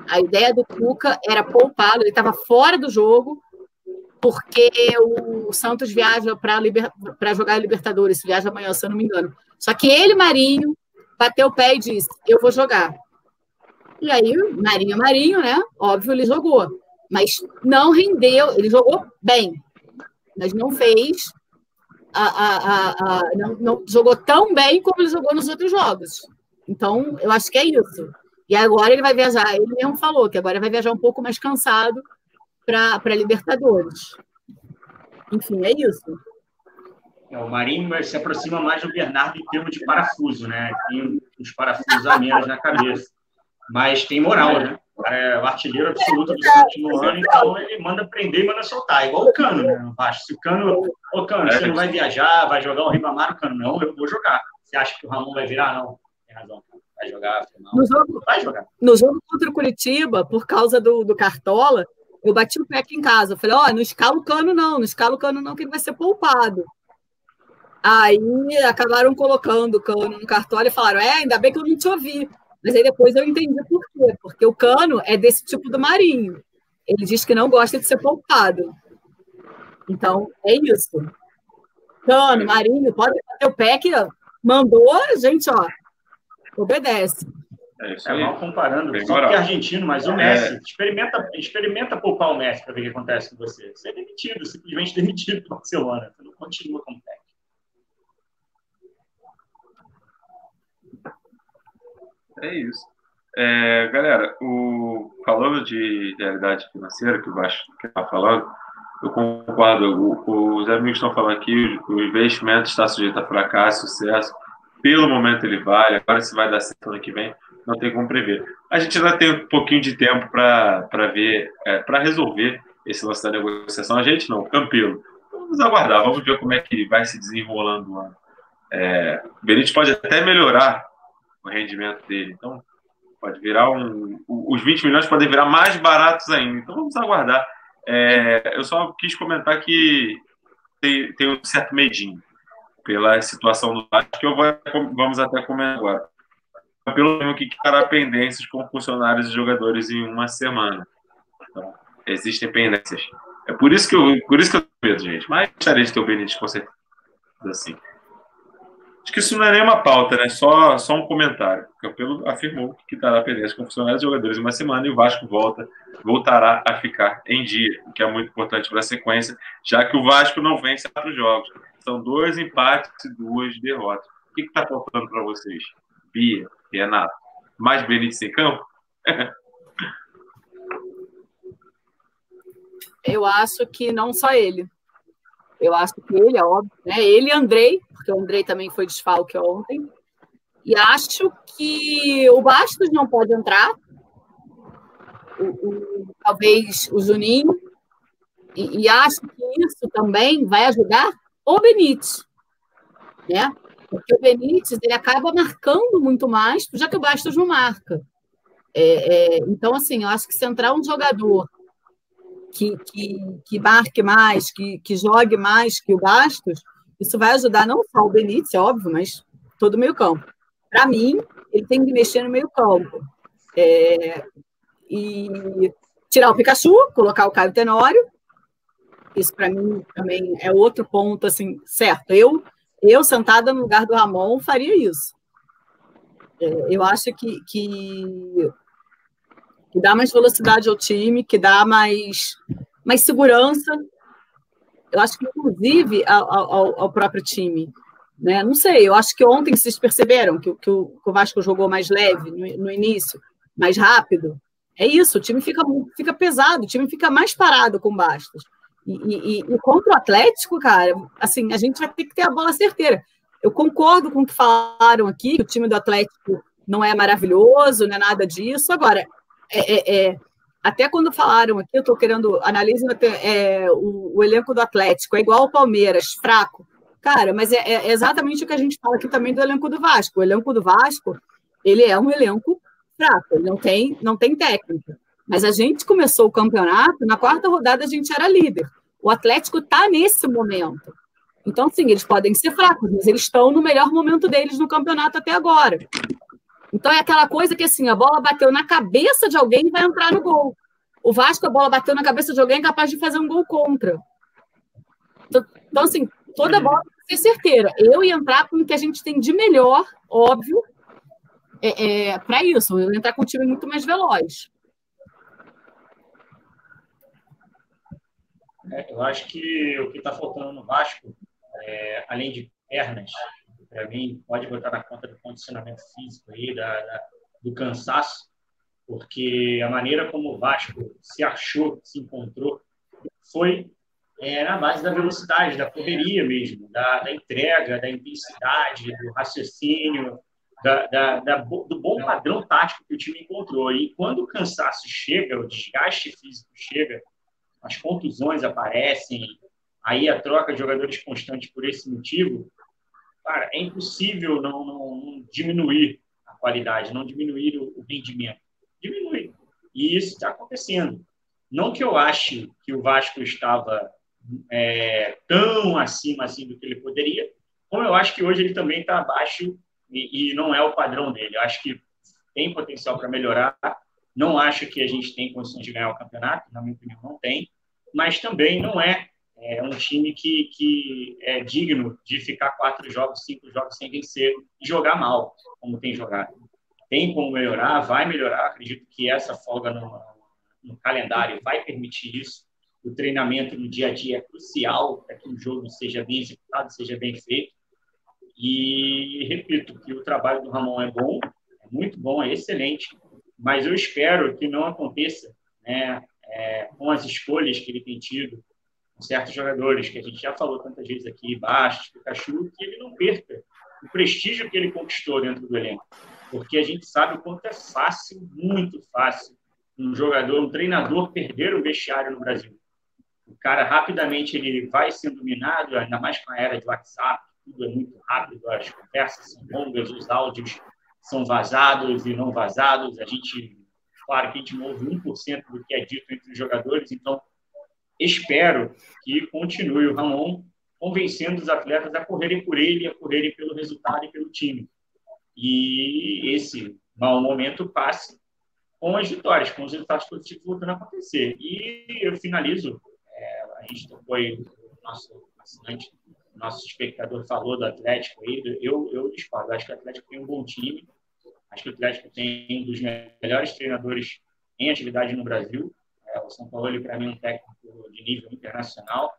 A ideia do Cuca era poupá-lo, ele estava fora do jogo, porque o Santos viaja para liber... jogar a Libertadores, viaja amanhã, se eu não me engano. Só que ele, Marinho, bateu o pé e disse, eu vou jogar. E aí, Marinho, Marinho, né? Óbvio, ele jogou. Mas não rendeu, ele jogou bem. Mas não fez, a, a, a, a, não, não jogou tão bem como ele jogou nos outros jogos. Então, eu acho que é isso. E agora ele vai viajar, ele mesmo falou que agora vai viajar um pouco mais cansado, para Libertadores. Enfim, é isso. É, o Marinho se aproxima mais do Bernardo em termos de parafuso, né? Tem uns parafusos a menos na cabeça. Mas tem moral, né? O cara é o artilheiro absoluto do Santos no ano, então ele manda prender e manda soltar. Igual o Cano, né? Se o Cano, ô Cano, você não vai viajar, vai jogar o Ribamar, o Cano, não, eu vou jogar. Você acha que o Ramon vai virar? Não, tem razão. Vai jogar, afinal. No jogo, vai jogar. No jogo contra o Curitiba, por causa do, do Cartola, eu bati o pé aqui em casa. Eu falei, ó, oh, não escala o Cano, não. Não escala o Cano, não, que ele vai ser poupado. Aí acabaram colocando o Cano no Cartola e falaram, é, ainda bem que eu não te ouvi. Mas aí depois eu entendi por quê. Porque o Cano é desse tipo do Marinho. Ele diz que não gosta de ser poupado. Então, é isso. Cano, Marinho, pode bater o pé que mandou, gente, ó, obedece. É, isso é mal comparando, bem, só que é argentino, mas o Messi, é. experimenta, experimenta poupar o Messi para ver o que acontece com você. Você é demitido, simplesmente demitido do Barcelona. Você não continua como técnico. É isso. É, galera, o, falando de realidade financeira, que o Vasco está falando, eu concordo, o, os amigos estão falando aqui, o, o investimento está sujeito a fracasso, sucesso, pelo momento ele vale, agora se vai dar certo ano que vem, não tem como prever. A gente ainda tem um pouquinho de tempo para ver, é, para resolver esse lance da negociação. A gente não, Campello. Vamos aguardar, vamos ver como é que vai se desenrolando o ano. É, o Benítez pode até melhorar o rendimento dele. Então, pode virar um... Os vinte milhões podem virar mais baratos ainda. Então, vamos aguardar. É, eu só quis comentar que tem, tem um certo medinho pela situação do Vasco, que eu vou, vamos até comentar agora. Pelo menos que terá pendências com funcionários e jogadores em uma semana. Então, existem pendências. É por isso que eu, por isso que eu tenho medo, gente. Mas gostaria de ter o Benítez, com certeza. Assim. Acho que isso não é nenhuma pauta, né? Só, só um comentário. O Campello afirmou que terá pendências com funcionários e jogadores em uma semana e o Vasco volta, voltará a ficar em dia, o que é muito importante para a sequência, já que o Vasco não vence quatro jogos. São dois empates e duas derrotas. O que está faltando para vocês? Bia, Renato, mais Benítez em campo? Eu acho que não só ele. Eu acho que ele, é óbvio, né? Ele e Andrei, porque o Andrei também foi desfalque ontem. E acho que o Bastos não pode entrar. O, o, talvez o Juninho. E, e acho que isso também vai ajudar o Benítez, né? Porque o Benítez, ele acaba marcando muito mais, já que o Bastos não marca. É, é, então, assim, eu acho que se entrar um jogador que, que, que marque mais, que, que jogue mais que o Bastos, isso vai ajudar não só o Benítez, óbvio, mas todo o meio campo. Para mim, ele tem que mexer no meio campo. É, e tirar o Pikachu, colocar o Caio Tenório, isso para mim também é outro ponto, assim, certo. Eu, eu sentada no lugar do Ramon, faria isso. É, eu acho que, que, que dá mais velocidade ao time, que dá mais, mais segurança, eu acho que inclusive ao, ao, ao próprio time. Né? Não sei, eu acho que ontem vocês perceberam que, que, o, que o Vasco jogou mais leve no, no início, mais rápido. É isso, o time fica, fica pesado, o time fica mais parado com o Bastos. E, e, e contra o Atlético, cara, assim, a gente vai ter que ter a bola certeira. Eu concordo com o que falaram aqui, que o time do Atlético não é maravilhoso, não é nada disso. Agora, é, é, é, até quando falaram aqui, eu estou querendo analisar é, o, o elenco do Atlético, é igual ao Palmeiras, fraco. Cara, mas é, é exatamente o que a gente fala aqui também do elenco do Vasco. O elenco do Vasco, ele é um elenco fraco, não tem, não tem técnica. Mas a gente começou o campeonato, na quarta rodada a gente era líder. O Atlético está nesse momento. Então, sim, eles podem ser fracos, mas eles estão no melhor momento deles no campeonato até agora. Então, é aquela coisa que, assim, a bola bateu na cabeça de alguém e vai entrar no gol. O Vasco, a bola bateu na cabeça de alguém, é capaz de fazer um gol contra. Então, assim, toda bola tem que ser certeira. Eu ia entrar com o que a gente tem de melhor, óbvio, é, é, para isso. Eu ia entrar com um time muito mais veloz. É, eu acho que o que está faltando no Vasco, é, além de pernas, para mim, pode botar na conta do condicionamento físico, aí, da, da, do cansaço, porque a maneira como o Vasco se achou, se encontrou, foi é, na base da velocidade, da correria mesmo, da, da entrega, da intensidade, do raciocínio, da, da, da, do bom padrão tático que o time encontrou. E quando o cansaço chega, o desgaste físico chega, as contusões aparecem, aí a troca de jogadores constante por esse motivo, cara, é impossível não, não, não diminuir a qualidade, não diminuir o, o rendimento. Diminui. E isso está acontecendo. Não que eu ache que o Vasco estava é, tão acima assim do que ele poderia, como eu acho que hoje ele também está abaixo e, e não é o padrão dele. Eu acho que tem potencial para melhorar. Não acho que a gente tem condições de ganhar o campeonato, na minha opinião não tem, mas também não é, é um time que, que é digno de ficar quatro jogos, cinco jogos sem vencer e jogar mal, como tem jogado. Tem como melhorar, vai melhorar, acredito que essa folga no, no calendário vai permitir isso. O treinamento no dia a dia é crucial para que o jogo seja bem executado, seja bem feito. E repito que o trabalho do Ramon é bom, é muito bom, é excelente, mas eu espero que não aconteça, né, é, com as escolhas que ele tem tido, com certos jogadores que a gente já falou tantas vezes aqui, Bastos, Pikachu, que ele não perca o prestígio que ele conquistou dentro do elenco, porque a gente sabe o quanto é fácil, muito fácil, um jogador, um treinador perder o vestiário no Brasil. O cara rapidamente ele vai sendo minado, ainda mais com a era de WhatsApp, tudo é muito rápido, as conversas são longas, os áudios são vazados e não vazados. A gente, claro que a gente não ouve um por cento do que é dito entre os jogadores, então espero que continue o Ramon convencendo os atletas a correrem por ele, a correrem pelo resultado e pelo time. E esse mau momento passe com as vitórias, com os resultados positivos voltando a acontecer. E eu finalizo, é, a gente foi o nosso assinante, o nosso espectador falou do Atlético aí, eu, eu discordo, acho que o Atlético tem um bom time, acho que o Atlético tem um dos melhores treinadores em atividade no Brasil. É, o São Paulo, para mim, é um técnico de nível internacional,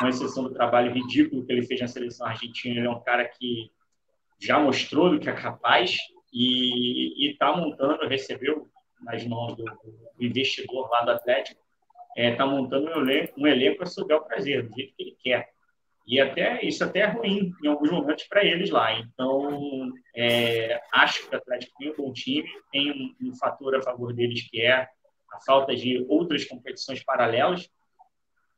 com exceção do trabalho ridículo que ele fez na seleção argentina. Ele é um cara que já mostrou do que é capaz e está montando, recebeu nas mãos do, do investidor lá do Atlético, está é, montando um elenco, um elenco a seu bel prazer, do jeito que ele quer. E até, isso até é ruim em alguns momentos para eles lá. Então, é, acho que o Atlético tem um bom time, tem um, um fator a favor deles que é a falta de outras competições paralelas.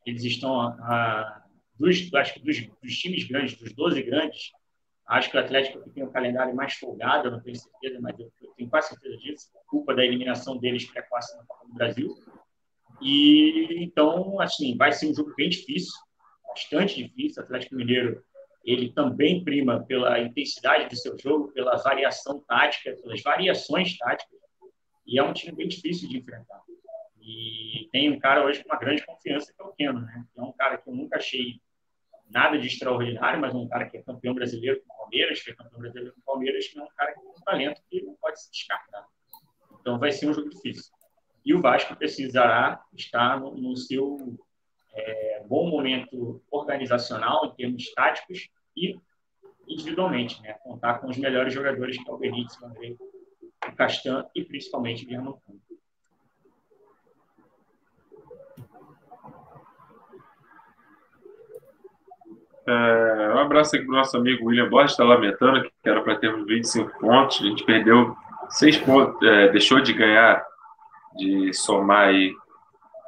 Eles estão, a, a, dos, acho que dos, dos times grandes, dos doze grandes, acho que o Atlético tem um calendário mais folgado, eu não tenho certeza, mas eu, eu tenho quase certeza disso, por culpa da eliminação deles precoce na Copa do Brasil. E então, assim, vai ser um jogo bem difícil, bastante difícil. O Atlético Mineiro, ele também prima pela intensidade do seu jogo, pela variação tática, pelas variações táticas, e é um time bem difícil de enfrentar. E tem um cara hoje com uma grande confiança, que é o Cano, né? É um cara que eu nunca achei nada de extraordinário, mas é um cara que é campeão brasileiro com o Palmeiras, que é campeão brasileiro com o Palmeiras, que é um cara que tem um talento que não pode se descartar. Então vai ser um jogo difícil. E o Vasco precisará estar no, no seu é, bom momento organizacional, em termos táticos e individualmente, né? Contar com os melhores jogadores, que é o Benítez, o Andrei, o Castán e principalmente o Ramon. É, um abraço aqui para o nosso amigo William Borges, está lamentando que era para termos vinte e cinco pontos, a gente perdeu seis pontos, é, deixou de ganhar, de somar aí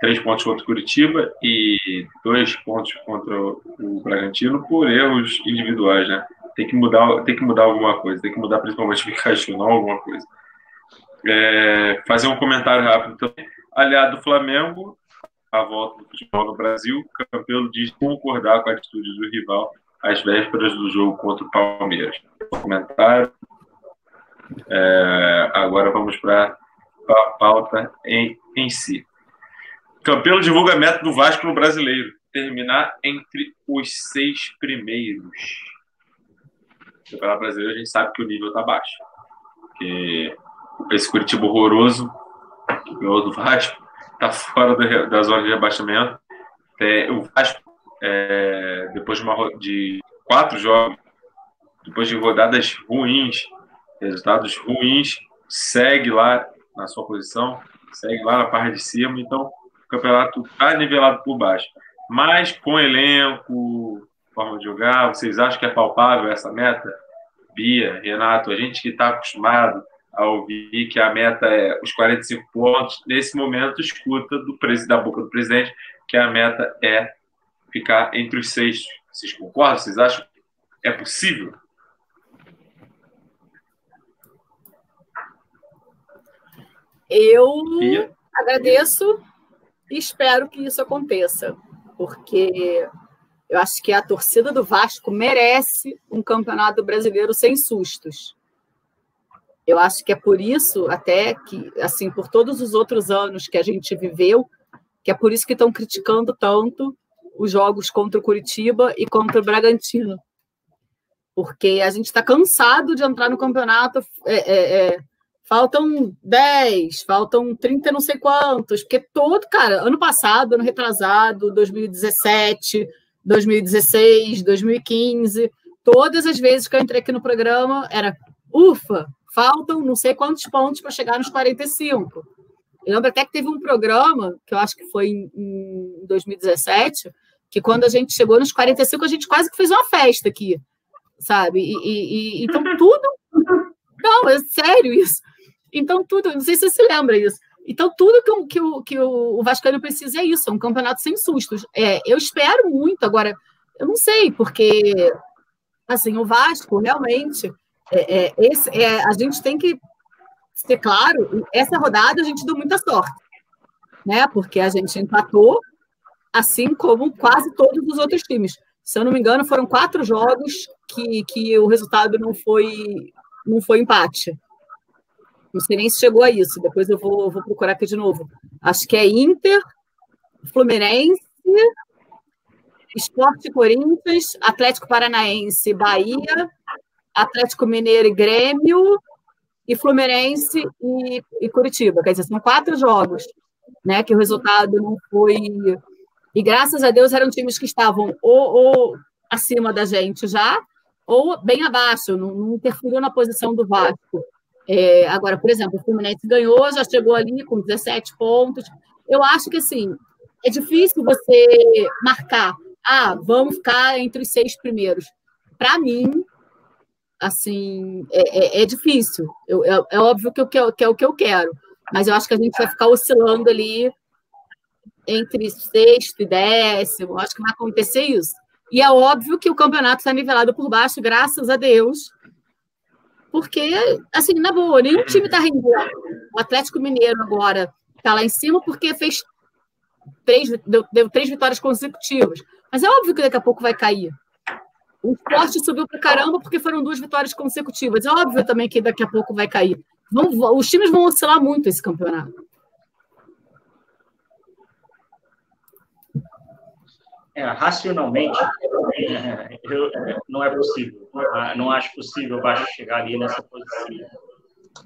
três pontos contra o Curitiba e dois pontos contra o Bragantino por erros individuais, né? Tem que mudar, tem que mudar alguma coisa, tem que mudar principalmente o Pikachu, não alguma coisa. É, fazer um comentário rápido também. Aliado do Flamengo, a volta do futebol no Brasil, Campello diz concordar com a atitude do rival às vésperas do jogo contra o Palmeiras. Comentário. É, agora vamos para a pauta em, em si. Campello divulga a meta do Vasco no Brasileiro: terminar entre os seis primeiros. No Campeonato Brasileiro a gente sabe que o nível está baixo. Porque esse Curitiba horroroso, que ganhou do Vasco, está fora do, da zona de rebaixamento. É, o Vasco, é, depois de, uma, de quatro jogos, depois de rodadas ruins, resultados ruins, segue lá na sua posição, segue lá na parte de cima. Então, o campeonato está nivelado por baixo. Mas com elenco, forma de jogar, vocês acham que é palpável essa meta? Bia, Renato, a gente que está acostumado a ouvir que a meta é os quarenta e cinco pontos, nesse momento escuta do presidente, da boca do presidente, que a meta é ficar entre os seis. Vocês concordam? Vocês acham que é possível? Eu Bia? agradeço e espero que isso aconteça, porque eu acho que a torcida do Vasco merece um campeonato brasileiro sem sustos. Eu acho que é por isso, até que, assim, por todos os outros anos que a gente viveu, que é por isso que estão criticando tanto os jogos contra o Curitiba e contra o Bragantino. Porque a gente está cansado de entrar no campeonato, é, é, é, faltam dez, faltam trinta, não sei quantos, porque todo, cara, ano passado, ano retrasado, dois mil e dezessete... dois mil e dezesseis, dois mil e quinze, todas as vezes que eu entrei aqui no programa era, ufa, faltam não sei quantos pontos para chegar nos quarenta e cinco. Eu lembro até que teve um programa, que eu acho que foi em, em dois mil e dezessete, que quando a gente chegou nos quarenta e cinco, a gente quase que fez uma festa aqui, sabe? E, e, e então tudo... Não, é sério isso. Então tudo, não sei se você se lembra disso. Então, tudo que o, que o, que o vascaíno precisa é isso, é um campeonato sem sustos. É, eu espero muito, agora, eu não sei, porque assim, o Vasco, realmente, é, é, esse, é, a gente tem que ser claro, essa rodada a gente deu muita sorte, né? Porque a gente empatou, assim como quase todos os outros times. Se eu não me engano, foram quatro jogos que, que o resultado não foi, não foi empate. Não sei nem se chegou a isso, depois eu vou, vou procurar aqui de novo. Acho que é Inter, Fluminense, Sport Corinthians, Atlético Paranaense, Bahia, Atlético Mineiro e Grêmio, e Fluminense e, e Curitiba. Quer dizer, são quatro jogos, né, que o resultado não foi... E graças a Deus eram times que estavam ou, ou acima da gente já, ou bem abaixo, não, não interferiu na posição do Vasco. É, agora, por exemplo, o Fluminense ganhou, já chegou ali com dezessete pontos. Eu acho que, assim, é difícil você marcar, ah, vamos ficar entre os seis primeiros. Para mim, assim, é, é, é difícil. Eu, é, é óbvio que, eu, que é o que eu quero, mas eu acho que a gente vai ficar oscilando ali entre sexto e décimo. Eu acho que vai acontecer isso. E é óbvio que o campeonato está nivelado por baixo, graças a Deus. Porque, assim, na boa, nenhum time está rendendo. O Atlético Mineiro agora está lá em cima porque fez três, deu, deu três vitórias consecutivas. Mas é óbvio que daqui a pouco vai cair. O Sport subiu pra caramba porque foram duas vitórias consecutivas. É óbvio também que daqui a pouco vai cair. Vão, os times vão oscilar muito esse campeonato. É, racionalmente, eu, não é possível. Não acho possível o Vasco chegar ali nessa posição.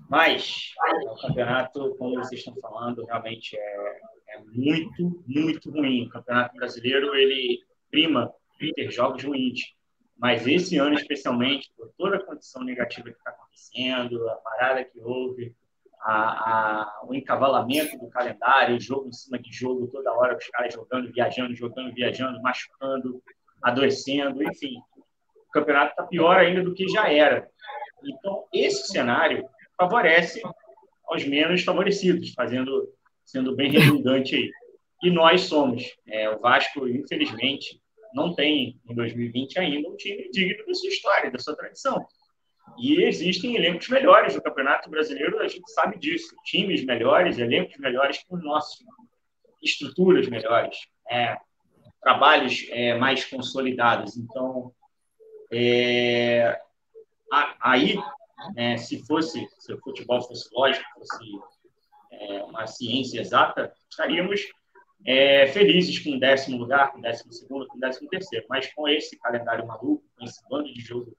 Mas o campeonato, como vocês estão falando, realmente é, é muito, muito ruim. O campeonato brasileiro, ele prima ter jogos ruins. Mas esse ano, especialmente, por toda a condição negativa que está acontecendo, a parada que houve, a, a, o encavalamento do calendário, jogo em cima de jogo, toda hora os caras jogando, viajando, jogando, viajando, machucando, adoecendo, enfim. O campeonato está pior ainda do que já era. Então, esse cenário favorece aos menos favorecidos, fazendo, sendo bem redundante aí. E nós somos. É, o Vasco, infelizmente, não tem, em dois mil e vinte, ainda um time digno da sua história, da sua tradição. E existem elencos melhores. No Campeonato Brasileiro, a gente sabe disso. Times melhores, elencos melhores que o nosso. Estruturas melhores. É, trabalhos é, mais consolidados. Então, é, aí, é, se fosse, se o futebol fosse lógico, fosse é, uma ciência exata, estaríamos... É, felizes com o décimo lugar, com o décimo segundo, com o décimo terceiro, mas com esse calendário maluco, com esse bando de jogo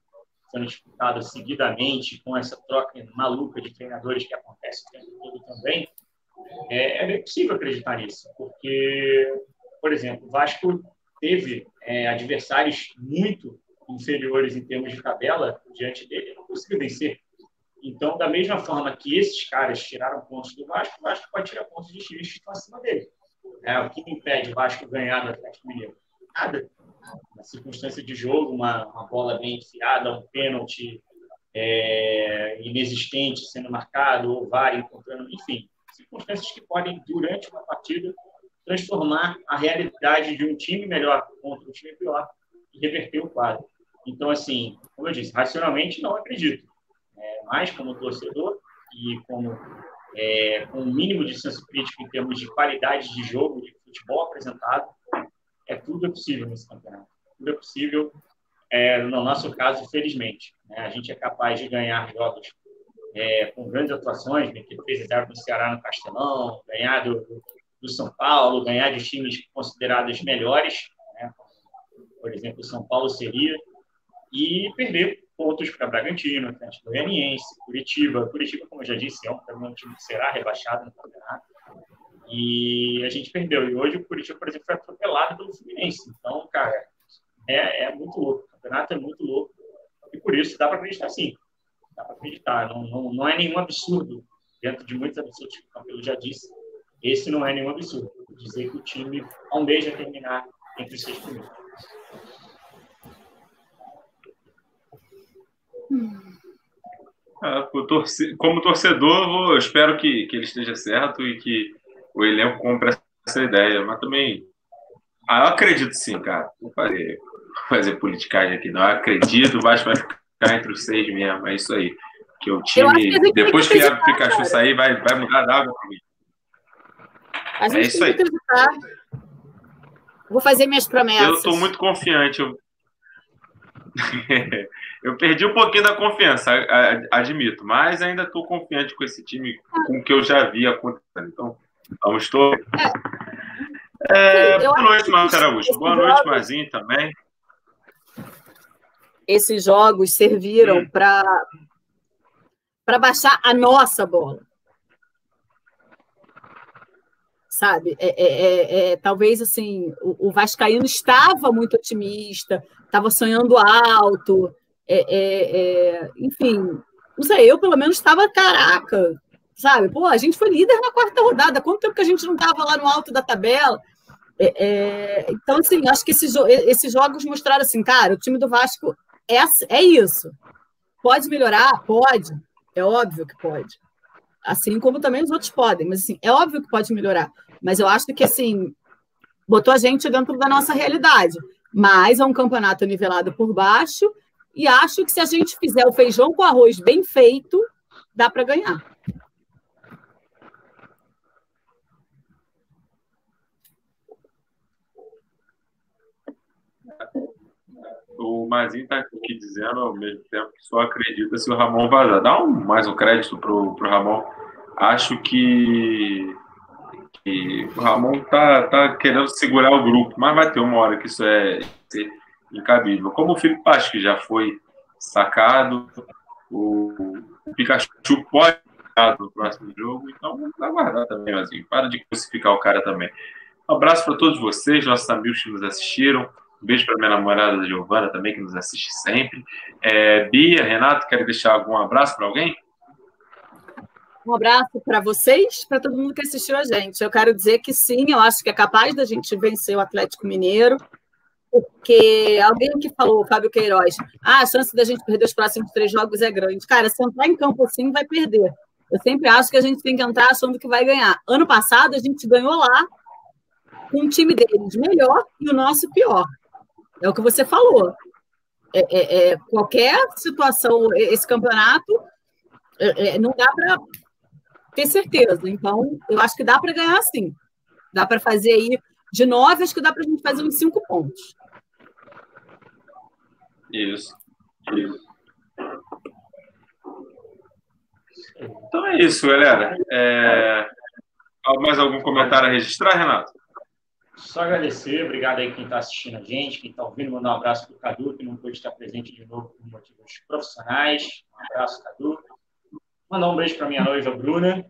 sendo disputado seguidamente, com essa troca maluca de treinadores que acontece o tempo todo também, é, é possível acreditar nisso, porque, por exemplo, o Vasco teve é, adversários muito inferiores em termos de tabela diante dele, não conseguiu vencer. Então, da mesma forma que esses caras tiraram pontos do Vasco, o Vasco pode tirar pontos de times que estão acima dele. É, o que impede o Vasco ganhar do Atlético Mineiro? Nada. Uma circunstância de jogo, uma, uma bola bem enfiada, um pênalti é, inexistente sendo marcado, ou o V A R encontrando, enfim, circunstâncias que podem, durante uma partida, transformar a realidade de um time melhor contra um time pior e reverter o quadro. Então, assim, como eu disse, racionalmente não acredito. É, mas, como torcedor e como... É, com o mínimo de senso crítico em termos de qualidade de jogo, de futebol apresentado, é tudo possível nesse campeonato. Tudo é possível, é, no nosso caso, felizmente. Né? A gente é capaz de ganhar jogos é, com grandes atuações, né? três a zero do Ceará no Castelão, ganhar do, do São Paulo, ganhar de times considerados melhores, né? Por exemplo, o São Paulo seria, e perder pontos para Bragantino, Atlético Goianiense, Curitiba. Curitiba, como eu já disse, é um, é um time que será rebaixado no campeonato. E a gente perdeu. E hoje o Curitiba, por exemplo, foi atropelado pelo Fluminense. Então, cara, é, é muito louco. O campeonato é muito louco. E por isso dá para acreditar, sim. Dá para acreditar. Não, não, não é nenhum absurdo. Dentro de muitos absurdos que o Campello já disse, esse não é nenhum absurdo. Dizer que o time almeja terminar entre os seis primeiros. Como torcedor, eu espero que, que ele esteja certo e que o elenco compre essa ideia, mas também ah, eu acredito sim, cara. Vou fazer, vou fazer politicagem aqui, não. Eu acredito, o Vasco vai ficar entre os seis mesmo. É isso aí. Que o time, que depois que, que o Pikachu sair, vai, vai mudar d'água pra mim. A gente é isso aí. Acreditar. Vou fazer minhas promessas. Eu estou muito confiante. Eu... Eu perdi um pouquinho da confiança, admito, mas ainda estou confiante com esse time, com o que eu já vi acontecendo. Então, vamos estou. É, boa noite, Marcos Araújo. Boa noite, Mazinho, também. Esses jogos serviram para para baixar a nossa bola. Sabe, é, é, é, é, talvez assim, o, o vascaíno estava muito otimista, estava sonhando alto, é, é, é, enfim, não sei, eu pelo menos estava, caraca, sabe, pô, a gente foi líder na quarta rodada, quanto tempo que a gente não estava lá no alto da tabela, é, é, então assim, acho que esses, esses jogos mostraram assim, cara, o time do Vasco é, é isso, pode melhorar? Pode, é óbvio que pode. Assim como também os outros podem, mas assim, é óbvio que pode melhorar, mas eu acho que assim, botou a gente dentro da nossa realidade, mas é um campeonato nivelado por baixo e acho que se a gente fizer o feijão com arroz bem feito, dá para ganhar. O Mazinho tá aqui dizendo ao mesmo tempo que só acredita se o Ramon vazar. Dá um, mais um crédito pro, pro Ramon. Acho que, que o Ramon tá, tá querendo segurar o grupo, mas vai ter uma hora que isso é, é incabível. Como o Felipe Bastos, que já foi sacado, o, o Pikachu pode ficar no próximo jogo, então vamos aguardar também, Mazinho. Para de crucificar o cara também. Um abraço para todos vocês, nossos amigos que nos assistiram. Um beijo para minha namorada Giovana também, que nos assiste sempre. É, Bia, Renato, quero deixar algum abraço para alguém? Um abraço para vocês, para todo mundo que assistiu a gente. Eu quero dizer que sim, eu acho que é capaz da gente vencer o Atlético Mineiro, porque alguém que falou, o Fábio Queiroz, ah, a chance da gente perder os próximos três jogos é grande. Cara, se entrar em campo assim, vai perder. Eu sempre acho que a gente tem que entrar achando que vai ganhar. Ano passado, a gente ganhou lá com um time deles melhor e o nosso pior. É o que você falou. É, é, é, qualquer situação, esse campeonato, é, é, não dá para ter certeza. Então, eu acho que dá para ganhar sim. Dá para fazer aí de nove, acho que dá para a gente fazer uns cinco pontos. Isso. Isso. Então é isso, galera. É... Mais algum comentário a registrar, Renato? Só agradecer, obrigado aí quem está assistindo a gente, quem está ouvindo, mandar um abraço para o Cadu, que não pôde estar presente de novo por motivos profissionais. Um abraço, Cadu. Mandar um beijo para minha noiva, Bruna.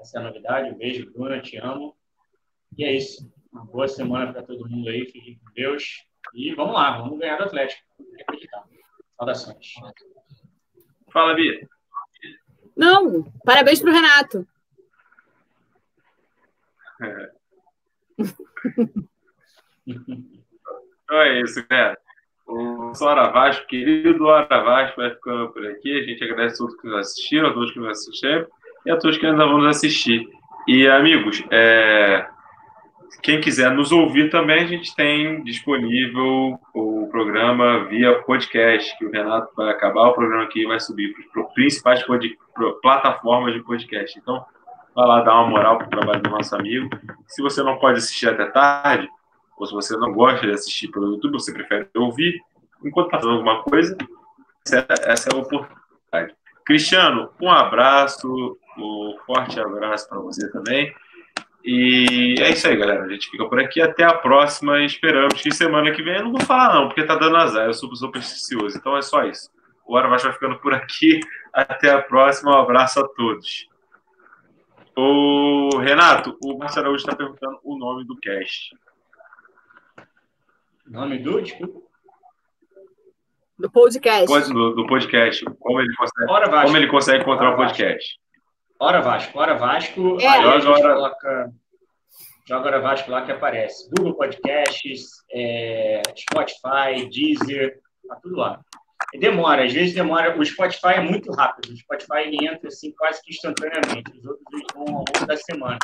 Essa é a novidade, um beijo, Bruna, te amo. E é isso, uma boa semana para todo mundo aí, fiquem com Deus. E vamos lá, vamos ganhar do Atlético, é acreditável. Saudações. Fala, Bia. Não, parabéns para o Renato. É. Então é isso, galera. O Hora Vasco, querido Hora Vasco, vai ficando por aqui. A gente agradece a todos que nos assistiram, a todos que nos assistiram e a todos que ainda vão nos assistir. E amigos, é... quem quiser nos ouvir também, a gente tem disponível o programa via podcast, que o Renato vai acabar o programa aqui e vai subir para as principais pod... plataformas de podcast. Então vai lá dar uma moral para o trabalho do nosso amigo. Se você não pode assistir até tarde, ou se você não gosta de assistir pelo YouTube, você prefere ouvir, enquanto está fazendo alguma coisa, essa é a oportunidade. Cristiano, um abraço, um forte abraço para você também. E é isso aí, galera. A gente fica por aqui. Até a próxima. Esperamos que semana que vem... Eu não vou falar, não, porque tá dando azar. Eu sou supersticioso. Então é só isso. O Hora Vasco vai ficando por aqui. Até a próxima. Um abraço a todos. O Renato, o Marcelo hoje está perguntando o nome do cast. Nome do? Desculpa. Do podcast. Do, do podcast. Como ele consegue, como ele consegue encontrar Hora o podcast? Hora Vasco. Hora Vasco. É. Aí joga, hora... Coloca, joga Hora Vasco lá que aparece. Google Podcasts, é, Spotify, Deezer, tá tudo lá. Demora, às vezes demora. O Spotify é muito rápido. O Spotify ele entra assim quase que instantaneamente. Os outros vão ao longo da semana.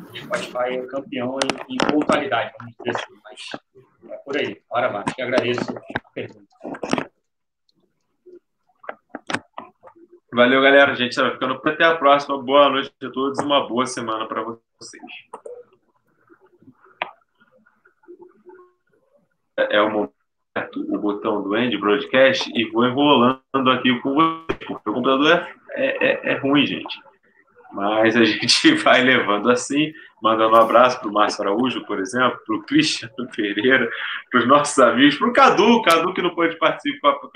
O Spotify é campeão em, em pontualidade, vamos dizer assim. Mas é por aí. Hora mais. Que agradeço a pergunta. Valeu, galera. A gente está ficando por até a próxima. Boa noite a todos e uma boa semana para vocês. É o momento. O botão do End Broadcast e vou enrolando aqui com vocês, porque o computador é, é, é ruim, gente. Mas a gente vai levando assim, mandando um abraço para o Márcio Araújo, por exemplo, para o Cristiano Pereira, para os nossos amigos, para o Cadu, Cadu que não pôde participar.